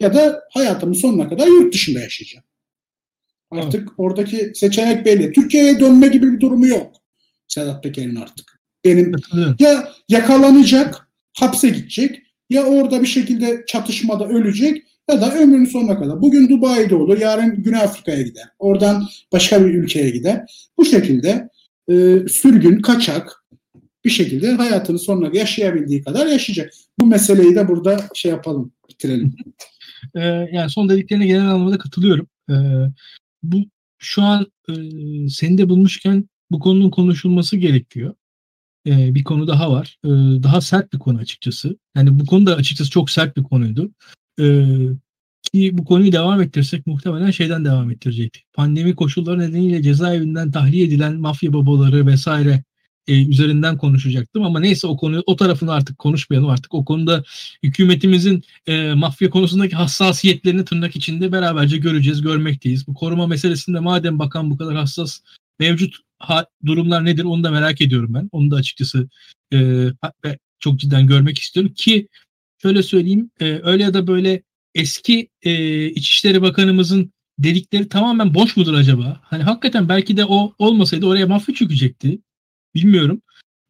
ya da hayatımın sonuna kadar yurt dışında yaşayacağım. Artık oradaki seçenek belli. Türkiye'ye dönme gibi bir durumu yok Sedat Peker'in artık. Benim ya yakalanacak, hapse gidecek, ya orada bir şekilde çatışmada ölecek, ya da ömrünün sonuna kadar. Bugün Dubai'de olur, yarın Güney Afrika'ya gider. Oradan başka bir ülkeye gider. Bu şekilde sürgün, kaçak bir şekilde hayatının sonuna yaşayabildiği kadar yaşayacak. Bu meseleyi de burada şey yapalım, bitirelim. Yani son dediklerine genel anlamda katılıyorum. Bu şu an seni de bulmuşken bu konunun konuşulması gerekiyor. Bir konu daha var. Daha sert bir konu açıkçası. Yani bu konu da açıkçası çok sert bir konuydu. Ki bu konuyu devam ettirsek muhtemelen şeyden devam ettirecektik. Pandemi koşulları nedeniyle cezaevinden tahliye edilen mafya babaları vesaire üzerinden konuşacaktım ama neyse, o konuyu, o tarafını artık konuşmayalım. Artık o konuda hükümetimizin mafya konusundaki hassasiyetlerini tırnak içinde beraberce göreceğiz, görmekteyiz. Bu koruma meselesinde madem bakan bu kadar hassas, mevcut durumlar nedir onu da merak ediyorum ben. Onu da açıkçası çok cidden görmek istiyorum ki şöyle söyleyeyim, öyle ya da böyle eski İçişleri Bakanımızın dedikleri tamamen boş mudur acaba? Hani hakikaten belki de o olmasaydı oraya mafya çökecekti. Bilmiyorum.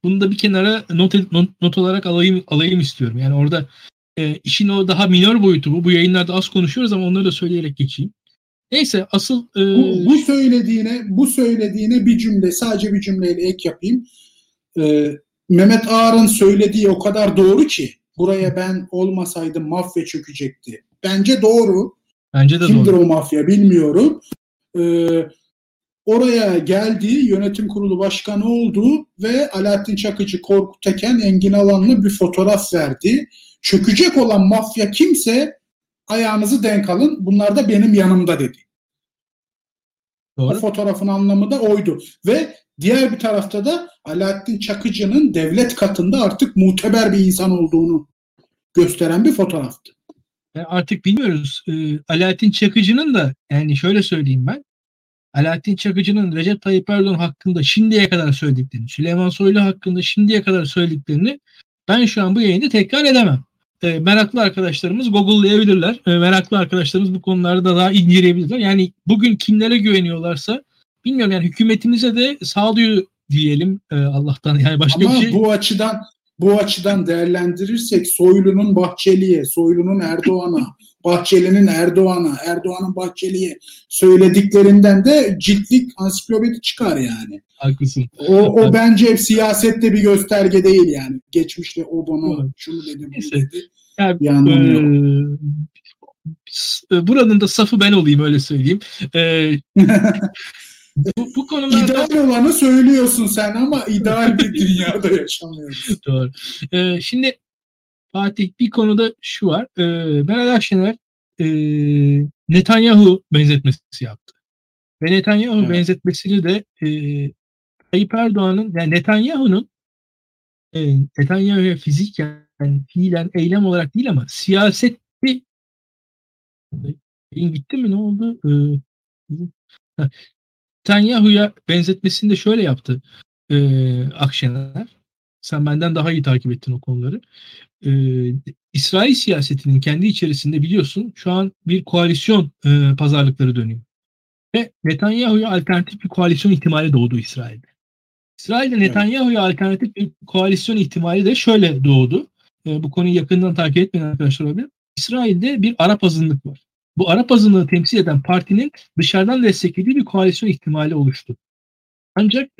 Bunu da bir kenara not olarak alayım istiyorum. Yani orada işin o daha minor boyutu bu. Bu yayınlarda az konuşuyoruz ama onları da söyleyerek geçeyim. Neyse, asıl bu söylediğine bir cümle, sadece bir cümleyle ek yapayım. Mehmet Ağar'ın söylediği o kadar doğru ki, buraya ben olmasaydım mafya çökecekti. Bence doğru. Bence de doğru. Kimdir o mafya bilmiyorum. Oraya geldiği, yönetim kurulu başkanı olduğu ve Alaaddin Çakıcı, Korkut Eken, Engin Alanlı bir fotoğraf verdi. Çökecek olan mafya kimse, ayağınızı denk alın, bunlar da benim yanımda dedi. Doğru. O fotoğrafın anlamı da oydu. Ve diğer bir tarafta da Alaaddin Çakıcı'nın devlet katında artık muteber bir insan olduğunu gösteren bir fotoğraftı. Yani artık bilmiyoruz. Alaaddin Çakıcı'nın da, yani şöyle söyleyeyim ben, Alaaddin Çakıcı'nın Recep Tayyip Erdoğan hakkında şimdiye kadar söylediklerini, Süleyman Soylu hakkında şimdiye kadar söylediklerini ben şu an bu yayında tekrar edemem. Meraklı arkadaşlarımız google'layabilirler. Meraklı arkadaşlarımız bu konularda daha inceleyebilirler. Yani bugün kimlere güveniyorlarsa bilmiyorum, yani hükümetimize de sağduyu diyelim Allah'tan, yani başka ama bir şey. Ama bu açıdan değerlendirirsek Soylu'nun Bahçeli'ye, Soylu'nun Erdoğan'a, Bahçeli'nin Erdoğan'a, Erdoğan'ın Bahçeli'ye söylediklerinden de ciltlik ansiklopedi çıkar yani. Haklısın. O bence hep siyasette bir gösterge değil yani. Geçmişte o bana şunu dedi, bu dedi. Yani, buranın da safı ben olayım, öyle söyleyeyim. Bu konularda... İdeal olanı söylüyorsun sen ama ideal bir dünyada yaşamıyoruz. Doğru. Şimdi Fatih, bir konuda şu var. Meral Akşener Netanyahu benzetmesi yaptı. Ve Netanyahu benzetmesini de Tayyip Erdoğan'ın, yani Netanyahu'nun Netanyahu'ya fiziken, yani fiilen, eylem olarak değil ama siyaseti gitti mi, ne oldu? Netanyahu'ya benzetmesini de şöyle yaptı Akşener. Sen benden daha iyi takip ettin o konuları. İsrail siyasetinin kendi içerisinde biliyorsun şu an bir koalisyon pazarlıkları dönüyor. Ve Netanyahu'ya alternatif bir koalisyon ihtimali doğdu İsrail'de. İsrail'de Netanyahu'ya alternatif bir koalisyon ihtimali de şöyle doğdu. Bu konuyu yakından takip etmeyen arkadaşlar olabilir. İsrail'de bir Arap azınlık var. Bu Arap azınlığı temsil eden partinin dışarıdan desteklediği bir koalisyon ihtimali oluştu. Ancak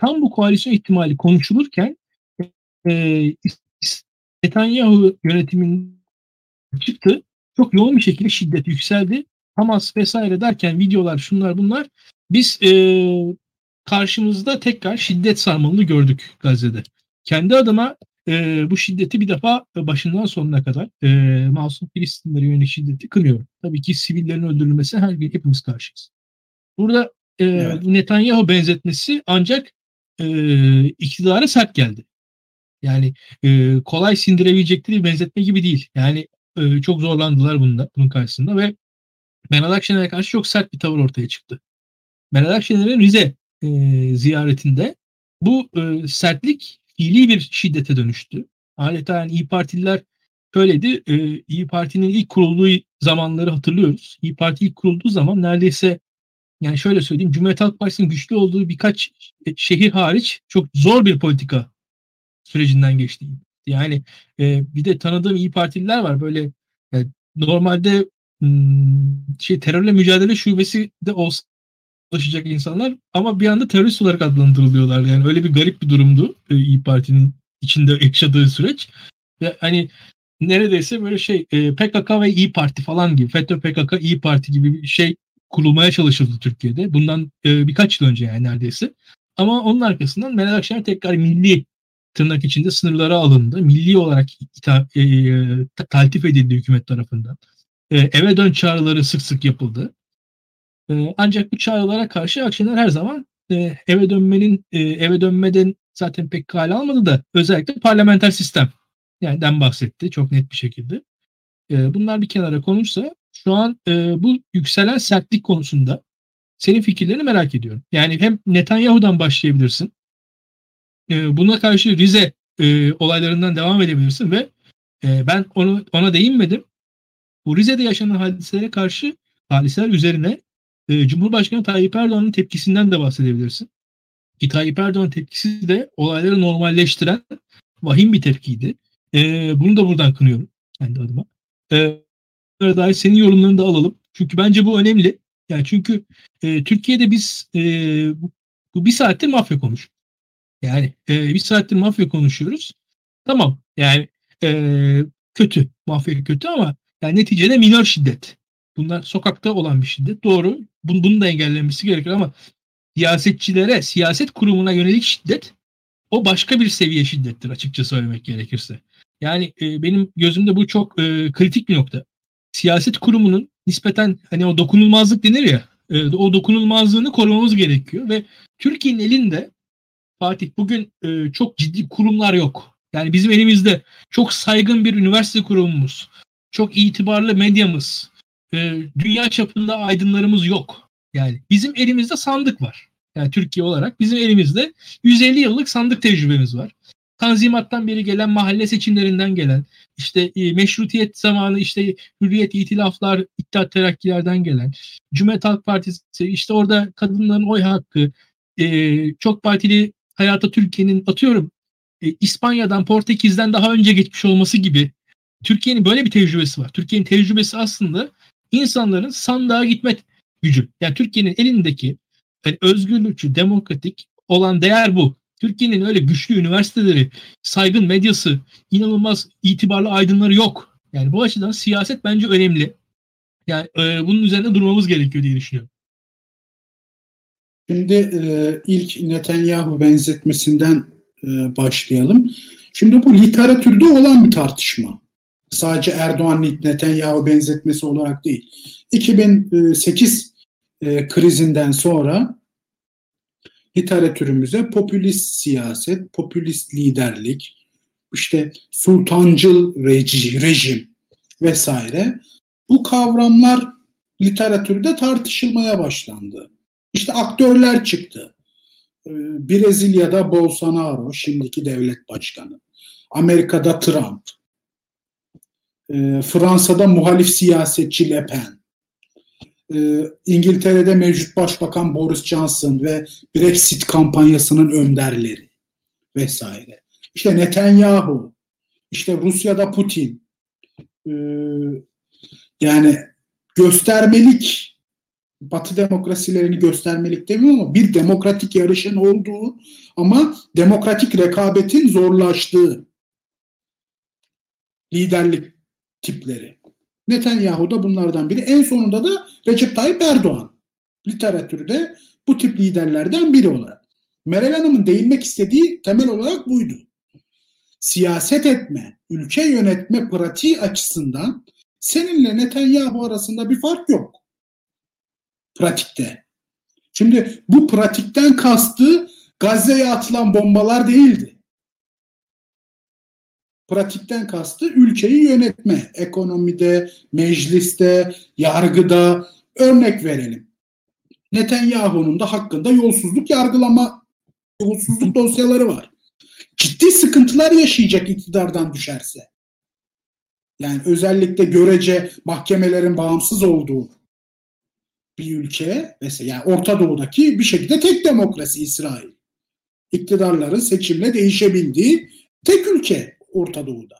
tam bu koalisyon ihtimali konuşulurken Netanyahu yönetimin çıktı. Çok yoğun bir şekilde şiddet yükseldi. Hamas vesaire derken videolar, şunlar bunlar. Biz karşımızda tekrar şiddet sarmalını gördük Gazze'de. Kendi adıma bu şiddeti bir defa başından sonuna kadar masum Filistinlere yönelik şiddeti kınıyorum. Tabii ki sivillerin öldürülmesi her gün hepimiz karşıyız. Burada Netanyahu benzetmesi ancak iktidara sert geldi. Yani kolay sindirebilecekleri benzetme gibi değil. Yani çok zorlandılar bunun karşısında ve Meral Akşener'e karşı çok sert bir tavır ortaya çıktı. Meral Akşener'in Rize ziyaretinde bu sertlik fiili bir şiddete dönüştü. Adeta yani İyi Partililer şöyleydi. İyi Parti'nin ilk kurulduğu zamanları hatırlıyoruz. İyi Parti ilk kurulduğu zaman neredeyse, yani şöyle söyleyeyim, Cumhuriyet Halk Partisi'nin güçlü olduğu birkaç şehir hariç çok zor bir politika sürecinden geçti. Yani bir de tanıdığım İyi Partililer var. Böyle yani normalde terörle mücadele şubesi de olsa ulaşacak insanlar ama bir anda terörist olarak adlandırılıyorlar. Yani öyle bir garip bir durumdu İyi Parti'nin içinde yaşadığı süreç. Ve hani neredeyse böyle PKK ve İyi Parti falan gibi, FETÖ, PKK, İyi Parti gibi bir şey kurulmaya çalışıldı Türkiye'de. Bundan birkaç yıl önce yani neredeyse. Ama onun arkasından Meral Akşener tekrar milli, tırnak içinde, sınırlara alındı. Milli olarak taltif edildi hükümet tarafından. Eve dön çağrıları sık sık yapıldı. Ancak bu çağrılara karşı Akşener her zaman eve dönmeden zaten pek kale almadı da özellikle parlamenter sistemden bahsetti çok net bir şekilde. Bunlar bir kenara konulsa şu an bu yükselen sertlik konusunda senin fikirlerini merak ediyorum. Yani hem Netanyahu'dan başlayabilirsin. Buna karşı Rize olaylarından devam edebilirsin ve ben ona değinmedim. Bu Rize'de yaşanan hadiselere karşı, hadiseler üzerine Cumhurbaşkanı Tayyip Erdoğan'ın tepkisinden de bahsedebilirsin. Ki Tayyip Erdoğan'ın tepkisi de olayları normalleştiren vahim bir tepkiydi. Bunu da buradan kınıyorum kendi adıma. Bunlara dair senin yorumlarını da alalım. Çünkü bence bu önemli. Yani çünkü Türkiye'de biz bu bir saattir mafya konuşuyoruz. Yani bir saattir mafya konuşuyoruz. Tamam yani kötü. Mafya kötü ama yani neticede minor şiddet. Bunlar sokakta olan bir şiddet. Doğru. Bunun da engellenmesi gerekir ama siyasetçilere, siyaset kurumuna yönelik şiddet o başka bir seviye şiddettir açıkça söylemek gerekirse. Yani benim gözümde bu çok kritik bir nokta. Siyaset kurumunun nispeten hani o dokunulmazlık denir ya, o dokunulmazlığını korumamız gerekiyor ve Türkiye'nin elinde Fatih bugün çok ciddi kurumlar yok. Yani bizim elimizde çok saygın bir üniversite kurumumuz, çok itibarlı medyamız, dünya çapında aydınlarımız yok. Yani bizim elimizde sandık var. Yani Türkiye olarak bizim elimizde 150 yıllık sandık tecrübemiz var. Tanzimattan beri gelen, mahalle seçimlerinden gelen, işte meşrutiyet zamanı işte Hürriyet, itilaflar, İttihat Terakkilerden gelen, Cumhuriyet Halk Partisi, işte orada kadınların oy hakkı, çok partili hayata Türkiye'nin atıyorum İspanya'dan, Portekiz'den daha önce geçmiş olması gibi Türkiye'nin böyle bir tecrübesi var. Türkiye'nin tecrübesi aslında insanların sandığa gitme gücü. Yani Türkiye'nin elindeki yani özgürlükçü, demokratik olan değer bu. Türkiye'nin öyle güçlü üniversiteleri, saygın medyası, inanılmaz itibarlı aydınları yok. Yani bu açıdan siyaset bence önemli. Yani bunun üzerine durmamız gerekiyor diye düşünüyorum. Şimdi ilk Netanyahu benzetmesinden başlayalım. Şimdi bu literatürde olan bir tartışma. Sadece Erdoğan-Netanyahu benzetmesi olarak değil. 2008 krizinden sonra literatürümüze popülist siyaset, popülist liderlik, işte sultancıl rejim vesaire bu kavramlar literatürde tartışılmaya başlandı. İşte aktörler çıktı. Brezilya'da Bolsonaro, şimdiki devlet başkanı. Amerika'da Trump. Fransa'da muhalif siyasetçi Le Pen. İngiltere'de mevcut Başbakan Boris Johnson ve Brexit kampanyasının önderleri vesaire. İşte Netanyahu, işte Rusya'da Putin. Yani göstermelik, Batı demokrasilerini göstermelik demiyorum ama bir demokratik yarışın olduğu ama demokratik rekabetin zorlaştığı liderlik tipleri. Netanyahu da bunlardan biri. En sonunda da Recep Tayyip Erdoğan. Literatürde bu tip liderlerden biri olarak. Meral Hanım'ın değinmek istediği temel olarak buydu. Siyaset etme, ülke yönetme pratiği açısından seninle Netanyahu arasında bir fark yok. Pratikte. Şimdi bu pratikten kastı Gazze'ye atılan bombalar değildi. Pratikten kastı ülkeyi yönetme. Ekonomide, mecliste, yargıda örnek verelim. Netanyahu'nun da hakkında yolsuzluk dosyaları var. Ciddi sıkıntılar yaşayacak iktidardan düşerse. Yani özellikle görece mahkemelerin bağımsız olduğu bir ülke, mesela yani Orta Doğu'daki bir şekilde tek demokrasi İsrail. İktidarların seçimle değişebildiği tek ülke Orta Doğu'da.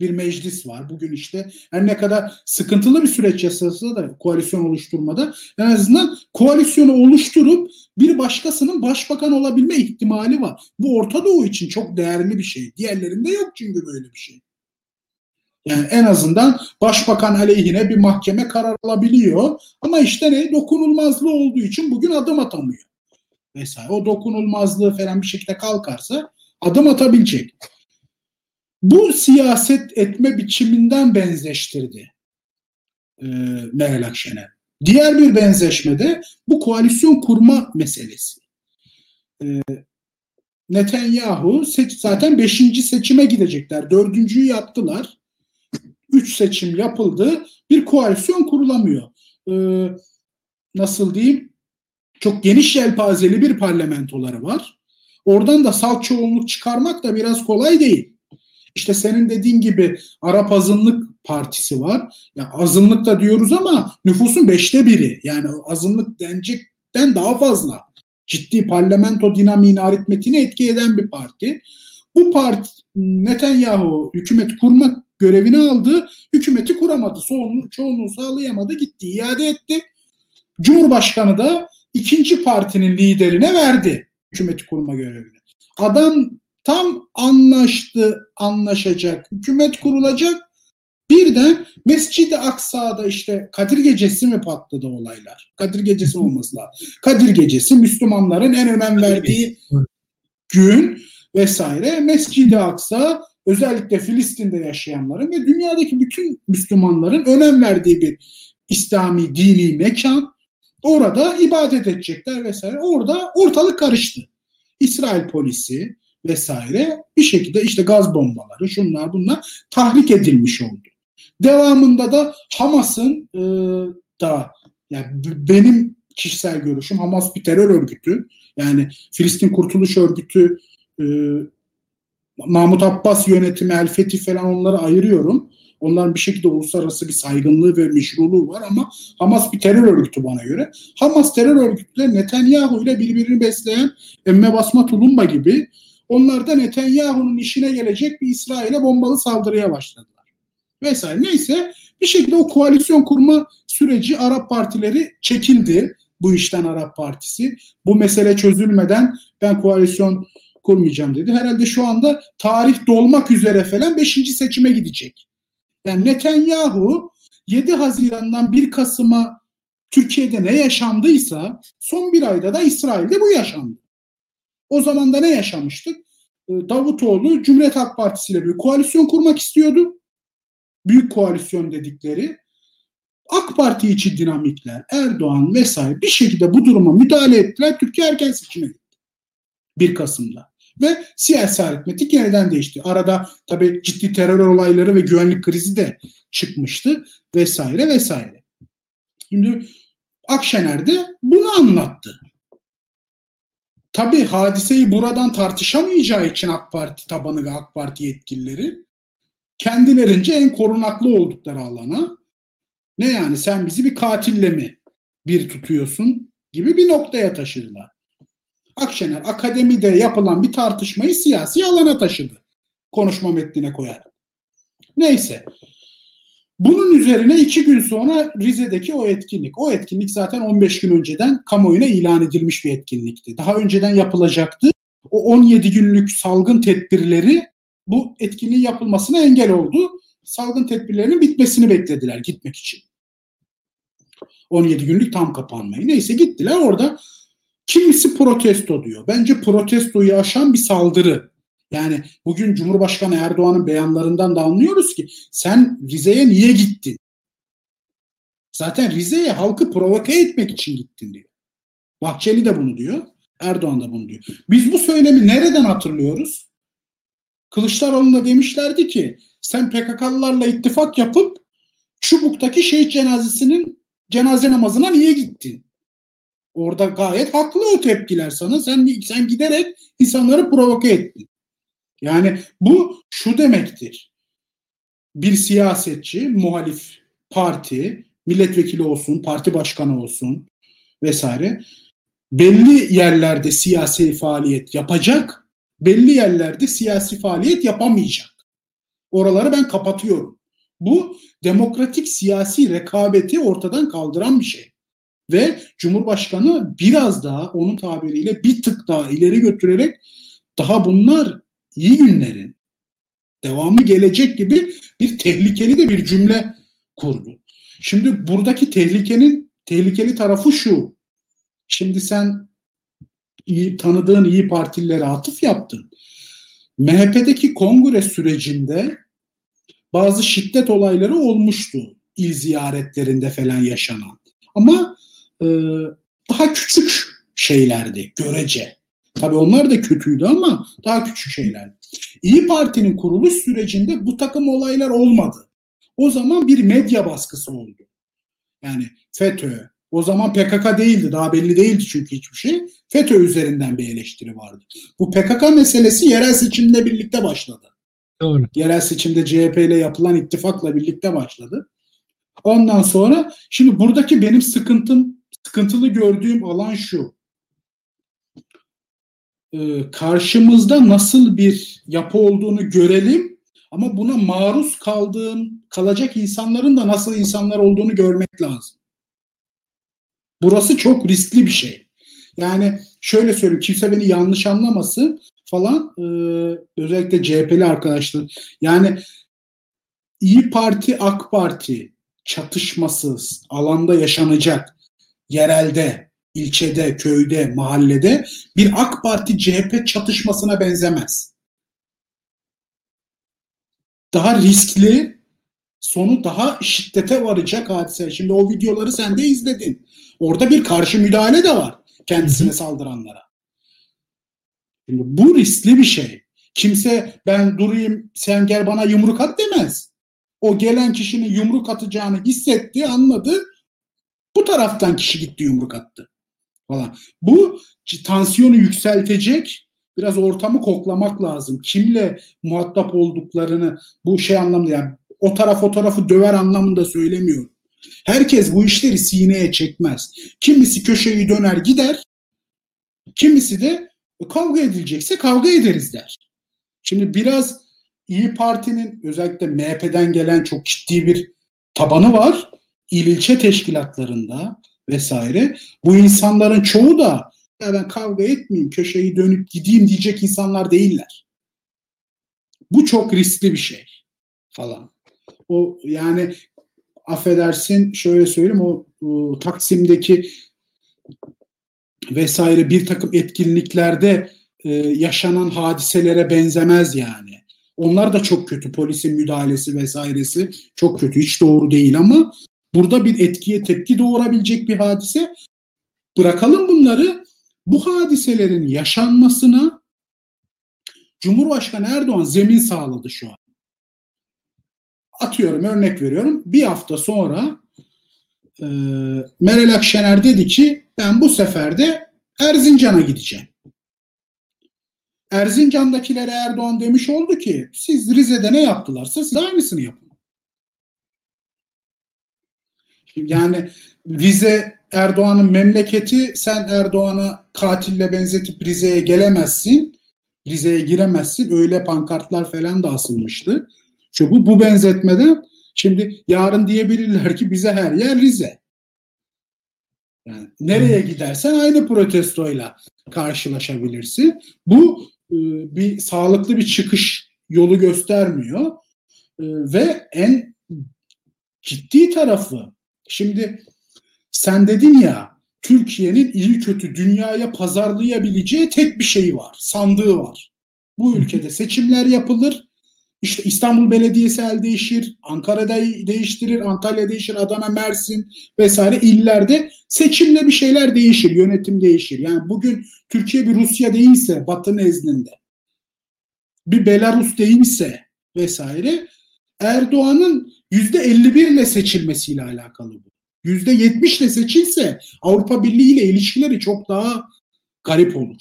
Bir meclis var. Bugün işte her ne kadar sıkıntılı bir süreç yaşasa da koalisyon oluşturmada en azından koalisyonu oluşturup bir başkasının başbakan olabilme ihtimali var. Bu Orta Doğu için çok değerli bir şey. Diğerlerinde yok çünkü böyle bir şey. Yani en azından başbakan aleyhine bir mahkeme karar alabiliyor ama işte dokunulmazlığı olduğu için bugün adım atamıyor. Vesaire. O dokunulmazlığı falan bir şekilde kalkarsa adım atabilecek. Bu siyaset etme biçiminden benzeştirdi Meral Akşener. Diğer bir benzeşmede bu koalisyon kurma meselesi. Netanyahu zaten 5. seçime gidecekler. 4.'yü yaptılar. 3 seçim yapıldı. Bir koalisyon kurulamıyor. Nasıl diyeyim? Çok geniş yelpazeli bir parlamentoları var. Oradan da salt çoğunluk çıkarmak da biraz kolay değil. İşte senin dediğin gibi Arap Azınlık Partisi var. Ya azınlık da diyoruz ama nüfusun 5'te 1'i. Yani azınlık denecekten daha fazla. Ciddi parlamento dinamiğini, aritmetiğini etki eden bir parti. Bu parti Netanyahu hükümet kurmak görevini aldı. Hükümeti kuramadı. Çoğunluğu sağlayamadı. Gitti, iade etti. Cumhurbaşkanı da 2. partinin liderine verdi hükümeti kurma görevini. Adam tam anlaşacak, hükümet kurulacak Bir de Mescid-i Aksa'da işte Kadir Gecesi mi patladı olaylar? Kadir Gecesi olması lazım. Kadir Gecesi Müslümanların en önem verdiği gün vesaire. Mescid-i Aksa özellikle Filistin'de yaşayanların ve dünyadaki bütün Müslümanların önem verdiği bir İslami dini mekan. Orada ibadet edecekler vesaire. Orada ortalık karıştı. İsrail polisi vesaire bir şekilde işte gaz bombaları şunlar bunlar tahrik edilmiş oldu. Devamında da Hamas'ın da yani benim kişisel görüşüm Hamas bir terör örgütü. Yani Filistin Kurtuluş Örgütü Mahmut Abbas yönetimi, El Fetih falan onları ayırıyorum. Onların bir şekilde uluslararası bir saygınlığı ve meşruluğu var ama Hamas bir terör örgütü bana göre. Hamas terör örgütüyle Netanyahu ile birbirini besleyen emme basma tulumba gibi onlardan Netanyahu'nun işine gelecek bir İsrail'e bombalı saldırıya başladılar. Vesaire. Neyse bir şekilde o koalisyon kurma süreci Arap partileri çekildi. Bu işten Arap Partisi. Bu mesele çözülmeden ben koalisyon kurmayacağım dedi. Herhalde şu anda tarih dolmak üzere falan 5. seçime gidecek. Yani Netanyahu 7 Haziran'dan 1 Kasım'a Türkiye'de ne yaşandıysa son bir ayda da İsrail'de bu yaşandı. O zaman da ne yaşamıştık? Davutoğlu Cumhuriyet Halk Partisi ile bir koalisyon kurmak istiyordu. Büyük koalisyon dedikleri. AK Parti içi dinamikler, Erdoğan vesaire bir şekilde bu duruma müdahale ettiler. Türkiye erken seçime gitti 1 Kasım'da. Ve siyasi aritmetik yeniden değişti. Arada tabii ciddi terör olayları ve güvenlik krizi de çıkmıştı vesaire vesaire. Şimdi Akşener de bunu anlattı. Tabii hadiseyi buradan tartışamayacağı için AK Parti tabanı ve AK Parti yetkilileri kendilerince en korunaklı oldukları alana ne yani sen bizi bir katille mi bir tutuyorsun gibi bir noktaya taşırlar. Akşener akademide yapılan bir tartışmayı siyasi alana taşıdı. Konuşma metnine koyarak. Neyse. Bunun üzerine 2 gün sonra Rize'deki o etkinlik. O etkinlik zaten 15 gün önceden kamuoyuna ilan edilmiş bir etkinlikti. Daha önceden yapılacaktı. O 17 günlük salgın tedbirleri bu etkinliğin yapılmasına engel oldu. Salgın tedbirlerinin bitmesini beklediler gitmek için. 17 günlük tam kapanmayı. Neyse gittiler orada. Kimisi protesto diyor. Bence protestoyu aşan bir saldırı. Yani bugün Cumhurbaşkanı Erdoğan'ın beyanlarından da anlıyoruz ki sen Rize'ye niye gittin? Zaten Rize'ye halkı provoke etmek için gittin diyor. Bahçeli de bunu diyor. Erdoğan da bunu diyor. Biz bu söylemi nereden hatırlıyoruz? Kılıçdaroğlu'na demişlerdi ki sen PKK'lılarla ittifak yapıp Çubuk'taki şehit cenazesinin cenaze namazına niye gittin? Orada gayet haklı o tepkiler sana. Sen giderek insanları provoke ettin. Yani bu şu demektir. Bir siyasetçi, muhalif parti, milletvekili olsun, parti başkanı olsun vesaire belli yerlerde siyasi faaliyet yapacak, belli yerlerde siyasi faaliyet yapamayacak. Oraları ben kapatıyorum. Bu demokratik siyasi rekabeti ortadan kaldıran bir şey. Ve Cumhurbaşkanı biraz daha onun tabiriyle bir tık daha ileri götürerek daha bunlar iyi günlerin devamı gelecek gibi bir tehlikeli de bir cümle kurdu. Şimdi buradaki tehlikeli tarafı şu. Şimdi sen tanıdığın iyi partililere atıf yaptın. MHP'deki kongre sürecinde bazı şiddet olayları olmuştu. İl ziyaretlerinde falan yaşanan. Ama daha küçük şeylerdi görece. Tabii onlar da kötüydü ama daha küçük şeylerdi. İyi Parti'nin kuruluş sürecinde bu takım olaylar olmadı. O zaman bir medya baskısı oldu. Yani FETÖ, o zaman PKK değildi, daha belli değildi çünkü hiçbir şey. FETÖ üzerinden bir eleştiri vardı. Bu PKK meselesi yerel seçimle birlikte başladı. Doğru. Yerel seçimde CHP ile yapılan ittifakla birlikte başladı. Ondan sonra şimdi buradaki benim sıkıntılı gördüğüm alan şu. Karşımızda nasıl bir yapı olduğunu görelim ama buna maruz kalacak insanların da nasıl insanlar olduğunu görmek lazım. Burası çok riskli bir şey. Yani şöyle söyleyeyim, kimse beni yanlış anlamasın falan özellikle CHP'li arkadaşlar. Yani İyi Parti, AK Parti çatışmasız alanda yaşanacak, yerelde, ilçede, köyde, mahallede bir AK Parti CHP çatışmasına benzemez. Daha riskli, sonu daha şiddete varacak hadise. Şimdi o videoları sen de izledin. Orada bir karşı müdahale de var kendisine saldıranlara. Şimdi bu riskli bir şey. Kimse ben durayım sen gel bana yumruk at demez. O gelen kişinin yumruk atacağını hissetti, anladı. Bu taraftan kişi gitti yumruk attı falan. Bu tansiyonu yükseltecek, biraz ortamı koklamak lazım. Kimle muhatap olduklarını bu şey anlamda, yani o taraf o tarafı döver anlamında söylemiyorum. Herkes bu işleri sineye çekmez. Kimisi köşeyi döner gider, kimisi de kavga edilecekse kavga ederiz der. Şimdi biraz İyi Parti'nin özellikle MHP'den gelen çok ciddi bir tabanı var. İl ilçe teşkilatlarında vesaire. Bu insanların çoğu da ya ben kavga etmeyeyim, köşeyi dönüp gideyim diyecek insanlar değiller. Bu çok riskli bir şey falan. O yani affedersin şöyle söyleyeyim o Taksim'deki vesaire bir takım etkinliklerde yaşanan hadiselere benzemez yani. Onlar da çok kötü. Polisin müdahalesi vesairesi çok kötü. Hiç doğru değil ama burada bir etkiye tepki doğurabilecek bir hadise. Bırakalım bunları. Bu hadiselerin yaşanmasına Cumhurbaşkanı Erdoğan zemin sağladı şu an. Atıyorum, örnek veriyorum. Bir hafta sonra Meral Akşener dedi ki ben bu sefer de Erzincan'a gideceğim. Erzincan'dakilere Erdoğan demiş oldu ki siz Rize'de ne yaptılarsa siz aynısını yapın. Yani Rize Erdoğan'ın memleketi, sen Erdoğan'ı katille benzetip Rize'ye gelemezsin, Rize'ye giremezsin. Öyle pankartlar falan da asılmıştı. Çünkü bu benzetmeden şimdi yarın diyebilirler ki bize her yer Rize. Yani nereye gidersen aynı protestoyla karşılaşabilirsin. Bu bir sağlıklı bir çıkış yolu göstermiyor. Ve en ciddi tarafı, şimdi sen dedin ya, Türkiye'nin iyi kötü dünyaya pazarlayabileceği tek bir şey var, sandığı var. Bu ülkede seçimler yapılır. İşte İstanbul Belediyesi el değişir, Ankara'da değiştirir, Antalya değişir, Adana, Mersin vesaire illerde seçimle bir şeyler değişir, yönetim değişir. Yani bugün Türkiye bir Rusya değilse, Batı nezdinde, bir Belarus değilse vesaire, Erdoğan'ın %51 ile seçilmesiyle alakalı bu. %70 ile seçilse Avrupa Birliği ile ilişkileri çok daha garip olur,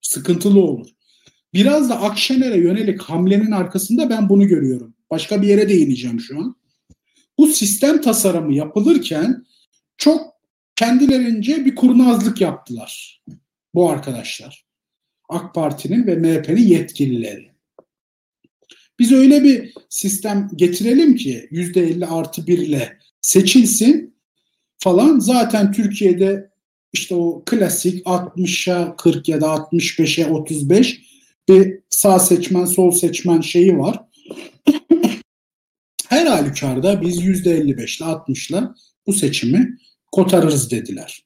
sıkıntılı olur. Biraz da Akşener'e yönelik hamlenin arkasında ben bunu görüyorum. Başka bir yere değineceğim şu an. Bu sistem tasarımı yapılırken çok kendilerince bir kurnazlık yaptılar bu arkadaşlar. AK Parti'nin ve MHP'nin yetkilileri. Biz öyle bir sistem getirelim ki %50+1 ile seçilsin falan. Zaten Türkiye'de işte o klasik 60'a 40 ya da 65'e 35 bir sağ seçmen, sol seçmen şeyi var. Her halükarda biz %55'le 60'la bu seçimi kotarırız dediler.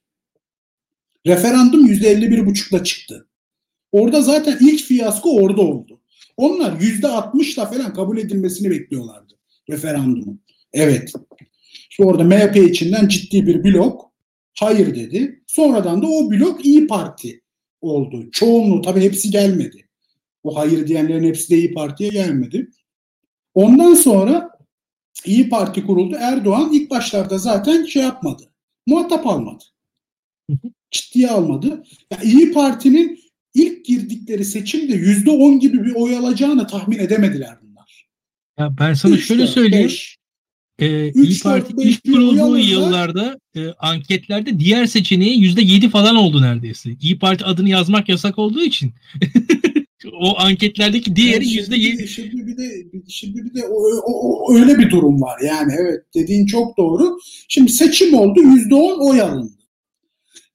Referandum %51,5'la çıktı. Orada zaten ilk fiyasko orada oldu. Onlar %60'la falan kabul edilmesini bekliyorlardı referandumun. Evet. İşte orada MHP içinden ciddi bir blok hayır dedi. Sonradan da o blok İyi Parti oldu. Çoğunluğu, tabii hepsi gelmedi. O hayır diyenlerin hepsi de İyi Parti'ye gelmedi. Ondan sonra İyi Parti kuruldu. Erdoğan ilk başlarda zaten şey yapmadı. Muhatap almadı. Ciddiye almadı. Yani İyi Parti'nin ilk girdikleri seçimde %10 gibi bir oy alacağını tahmin edemediler bunlar. Ya ben sana şöyle söyleyeyim. İyi Parti ilk kurulduğu yıllarda anketlerde diğer seçeneği %7 falan oldu neredeyse. İyi Parti adını yazmak yasak olduğu için. O anketlerdeki diğeri %7. Şimdi bir de o öyle bir durum var. Yani evet, dediğin çok doğru. Şimdi seçim oldu, %10 oy alındı.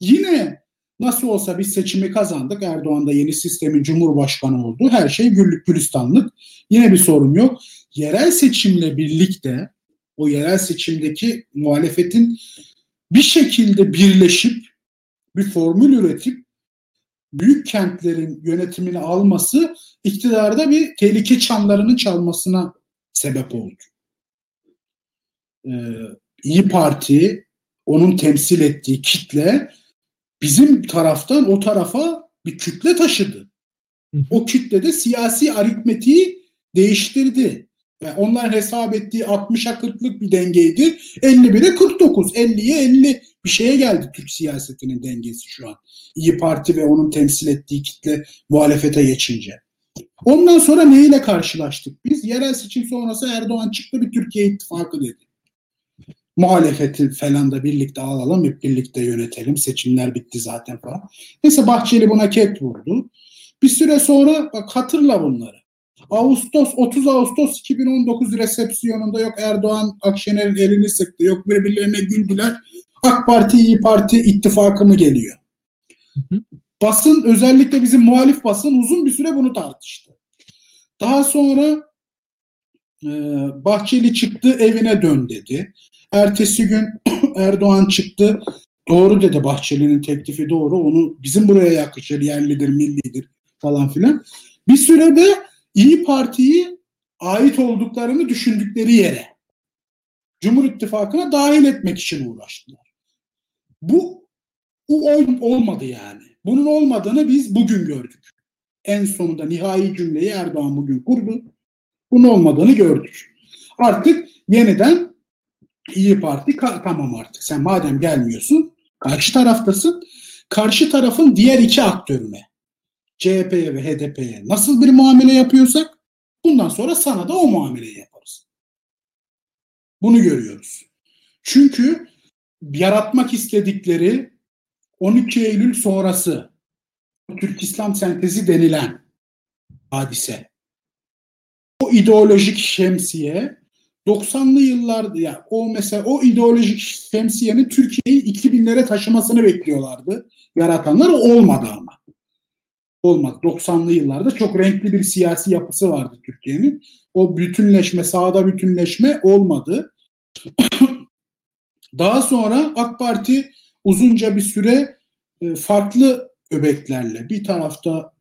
Yine nasıl olsa biz seçimi kazandık. Erdoğan da yeni sistemin cumhurbaşkanı oldu. Her şey güllük gülistanlık. Yine bir sorun yok. yerel seçimle birlikte o yerel seçimdeki muhalefetin bir şekilde birleşip bir formül üretip büyük kentlerin yönetimini alması iktidarda bir tehlike çanlarını çalmasına sebep oldu. İyi Parti, onun temsil ettiği kitle bizim taraftan o tarafa bir kütle taşıdı. O kütlede siyasi aritmetiği değiştirdi. Yani onlar hesap ettiği 60'a 40'lık bir dengeydi. 51'e 49, 50'ye 50 bir şeye geldi Türk siyasetinin dengesi şu an. İyi Parti ve onun temsil ettiği kitle muhalefete geçince. Ondan sonra neyle karşılaştık biz? Yerel seçim sonrası Erdoğan çıktı bir Türkiye İttifakı dedi. Muhalefeti falan da birlikte alalım, hep birlikte yönetelim. Seçimler bitti zaten falan. Neyse Bahçeli buna ket vurdu. Bir süre sonra bak hatırla bunları. 30 Ağustos 2019 resepsiyonunda yok Erdoğan Akşener'in elini sıktı, yok birbirlerine güldüler. AK Parti, İyi Parti ittifakı mı geliyor? Basın, özellikle bizim muhalif basın uzun bir süre bunu tartıştı. Daha sonra Bahçeli çıktı, evine dön dedi. Ertesi gün Erdoğan çıktı, doğru dedi, Bahçeli'nin teklifi doğru, onu bizim buraya yakışır, yerlidir, millidir falan filan. Bir sürede İyi Parti'yi ait olduklarını düşündükleri yere, Cumhur İttifakı'na dahil etmek için uğraştılar. Bu olmadı yani. Bunun olmadığını biz bugün gördük. En sonunda nihai cümleyi Erdoğan bugün kurdu. Bunun olmadığını gördük. Artık yeniden İyi Parti tamam artık. Sen madem gelmiyorsun, karşı taraftasın. Karşı tarafın diğer iki aktörüne, CHP'ye ve HDP'ye nasıl bir muamele yapıyorsak bundan sonra sana da o muameleyi yaparız. Bunu görüyoruz. Çünkü yaratmak istedikleri 12 Eylül sonrası Türk-İslam sentezi denilen hadise, o ideolojik şemsiye 90'lı yıllarda yani o ideolojik şemsiyenin Türkiye'yi 2000'lere taşımasını bekliyorlardı yaratanlar, olmadı ama. Olmadı. 90'lı yıllarda çok renkli bir siyasi yapısı vardı Türkiye'nin. O bütünleşme, sağda bütünleşme olmadı. Daha sonra AK Parti uzunca bir süre farklı öbeklerle, bir tarafta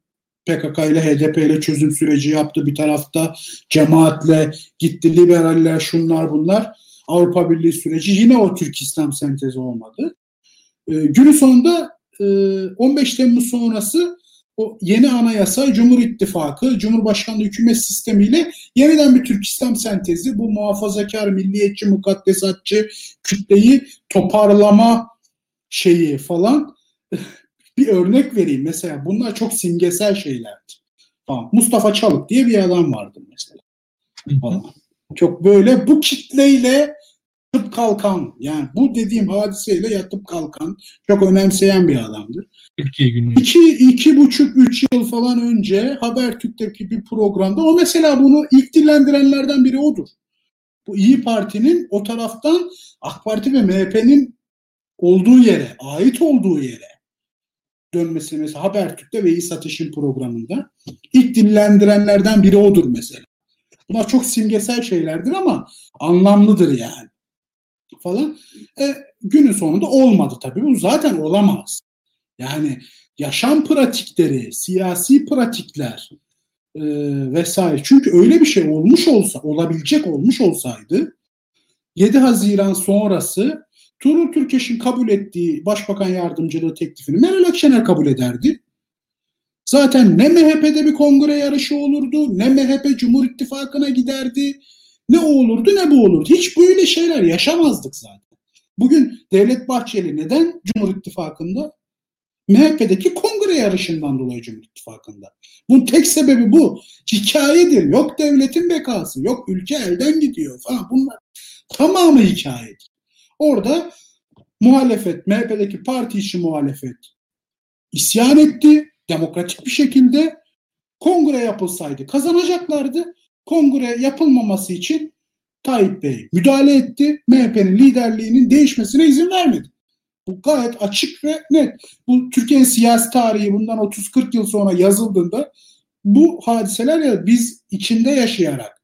PKK ile HDP ile çözüm süreci yaptı, bir tarafta cemaatle gitti, liberaller, şunlar bunlar, Avrupa Birliği süreci, yine o Türk-İslam sentezi olmadı. Günün sonunda 15 Temmuz sonrası o yeni anayasa, Cumhur İttifakı, Cumhurbaşkanlığı hükümet sistemiyle yeniden bir Türk-İslam sentezi, bu muhafazakar, milliyetçi, mukaddesatçı kütleyi toparlama şeyi falan. Bir örnek vereyim mesela, bunlar çok simgesel şeylerdi. Tamam. Mustafa Çalık diye bir adam vardı mesela. Tamam. Çok böyle bu kitleyle yatıp kalkan, yani bu dediğim hadiseyle yatıp kalkan, çok önemseyen bir adamdır. Türkiye günü. 2,5-3 yıl falan önce Habertürk'teki bir programda o mesela bunu ilk dillendirenlerden biri odur. Bu İyi Parti'nin o taraftan AK Parti ve MHP'nin olduğu yere, ait olduğu yere dönmesi mesela Habertürk'te ve İyi Atış'ın programında ilk dillendirenlerden biri odur mesela. Bunlar çok simgesel şeylerdir ama anlamlıdır yani. Falan. Günün sonunda olmadı tabii. Bu zaten olamaz. Yani yaşam pratikleri, siyasi pratikler vesaire. Çünkü öyle bir şey olabilecek olmuş olsaydı 7 Haziran sonrası Tuğrul Türkeş'in kabul ettiği başbakan yardımcılığı teklifini Meral Akşener kabul ederdi. Zaten ne MHP'de bir kongre yarışı olurdu, ne MHP Cumhur İttifakı'na giderdi, ne o olurdu ne bu olurdu. Hiç böyle şeyler yaşamazdık zaten. Bugün Devlet Bahçeli neden Cumhur İttifakı'nda? MHP'deki kongre yarışından dolayı Cumhur İttifakı'nda. Bunun tek sebebi bu. Hikayedir. Yok devletin bekası, yok ülke elden gidiyor falan. Bunlar tamamı hikayedir. Orada muhalefet, MHP'deki parti içi muhalefet isyan etti. Demokratik bir şekilde kongre yapılsaydı kazanacaklardı. Kongre yapılmaması için Tayyip Bey müdahale etti. MHP'nin liderliğinin değişmesine izin vermedi. Bu gayet açık ve net. Bu Türkiye'nin siyasi tarihi bundan 30-40 yıl sonra yazıldığında bu hadiseler biz içinde yaşayarak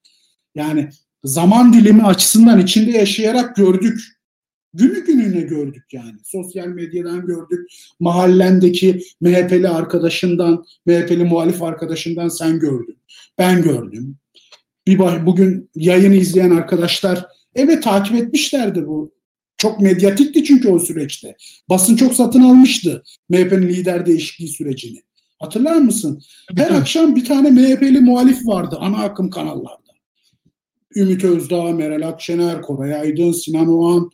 Yani zaman dilimi açısından içinde yaşayarak gördük. Günü gününe gördük yani. Sosyal medyadan gördük. Mahallendeki MHP'li arkadaşından, MHP'li muhalif arkadaşından sen gördün. Ben gördüm. Bugün yayını izleyen arkadaşlar evet takip etmişlerdi bu. Çok medyatikti çünkü o süreçte. Basın çok satın almıştı MHP'nin lider değişikliği sürecini. Hatırlar mısın? Her akşam bir tane MHP'li muhalif vardı ana akım kanallarda. Ümit Özdağ, Meral Akşener, Koray Aydın, Sinan Oğan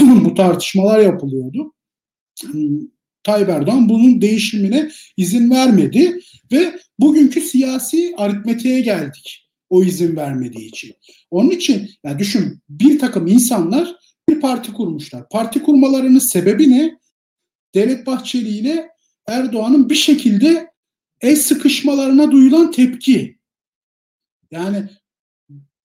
bu tartışmalar yapılıyordu. Tayyip Erdoğan bunun değişimine izin vermedi ve bugünkü siyasi aritmetiğe geldik o izin vermediği için. Onun için ya düşün bir takım insanlar bir parti kurmuşlar. Parti kurmalarının sebebi ne? Devlet Bahçeli ile Erdoğan'ın bir şekilde el sıkışmalarına duyulan tepki. Yani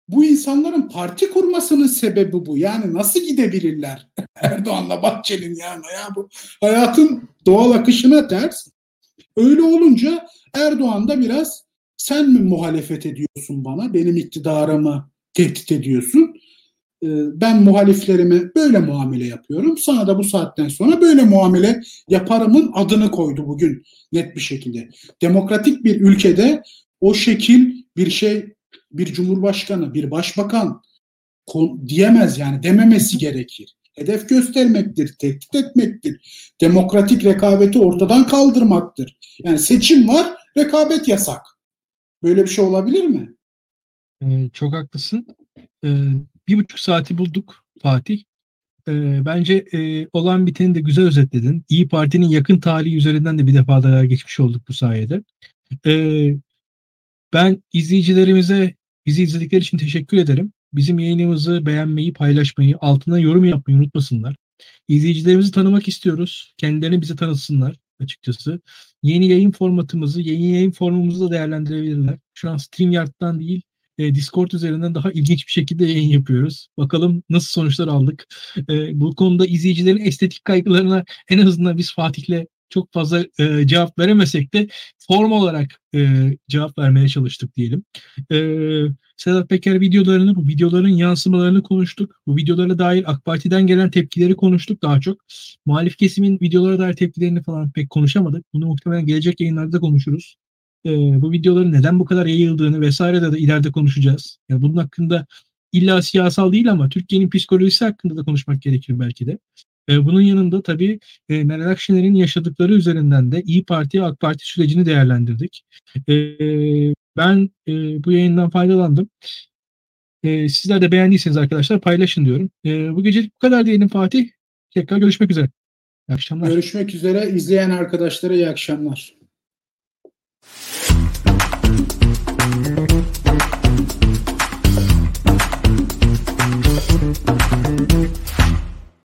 bu insanların parti kurmasının sebebi bu. Yani nasıl gidebilirler Erdoğan'la Bahçeli'nin yanına? Ya bu hayatın doğal akışına ters. Öyle olunca Erdoğan da biraz sen mi muhalefet ediyorsun bana? Benim iktidarımı tehdit ediyorsun. Ben muhaliflerime böyle muamele yapıyorum. Sana da bu saatten sonra böyle muamele yaparımın adını koydu bugün net bir şekilde. Demokratik bir ülkede o şekil bir şey, bir cumhurbaşkanı, bir başbakan diyemez yani dememesi gerekir. Hedef göstermektir, tehdit etmektir. Demokratik rekabeti ortadan kaldırmaktır. Yani seçim var, rekabet yasak. Böyle bir şey olabilir mi? Çok haklısın. 1,5 saati bulduk Fatih. Bence olan biteni de güzel özetledin. İyi Parti'nin yakın tarihi üzerinden de bir defa daha geçmiş olduk bu sayede. Ben izleyicilerimize bizi izledikleri için teşekkür ederim. Bizim yayınımızı beğenmeyi, paylaşmayı, altına yorum yapmayı unutmasınlar. İzleyicilerimizi tanımak istiyoruz. Kendilerini bize tanıtsınlar açıkçası. Yeni yayın formatımızı, yeni yayın formumuzu da değerlendirebilirler. Şu an StreamYard'dan değil, Discord üzerinden daha ilginç bir şekilde yayın yapıyoruz. Bakalım nasıl sonuçlar aldık. Bu konuda izleyicilerin estetik kaygılarına en azından biz Fatih'le çok fazla cevap veremesek de form olarak cevap vermeye çalıştık diyelim. Sedat Peker videolarını, bu videoların yansımalarını konuştuk. Bu videolara dair AK Parti'den gelen tepkileri konuştuk daha çok. Muhalif kesimin videolara dair tepkilerini falan pek konuşamadık. Bunu muhtemelen gelecek yayınlarda konuşuruz. Bu videoların neden bu kadar yayıldığını vesaire de ileride konuşacağız. Yani bunun hakkında illa siyasal değil ama Türkiye'nin psikolojisi hakkında da konuşmak gerekir belki de. Bunun yanında tabii Meral Akşener'in yaşadıkları üzerinden de İyi Parti, AK Parti sürecini değerlendirdik. Ben bu yayından faydalandım. Sizler de beğendiyseniz arkadaşlar paylaşın diyorum. Bu gecelik bu kadar diyelim Fatih. Tekrar görüşmek üzere. İyi akşamlar. Görüşmek üzere. İzleyen arkadaşlara iyi akşamlar.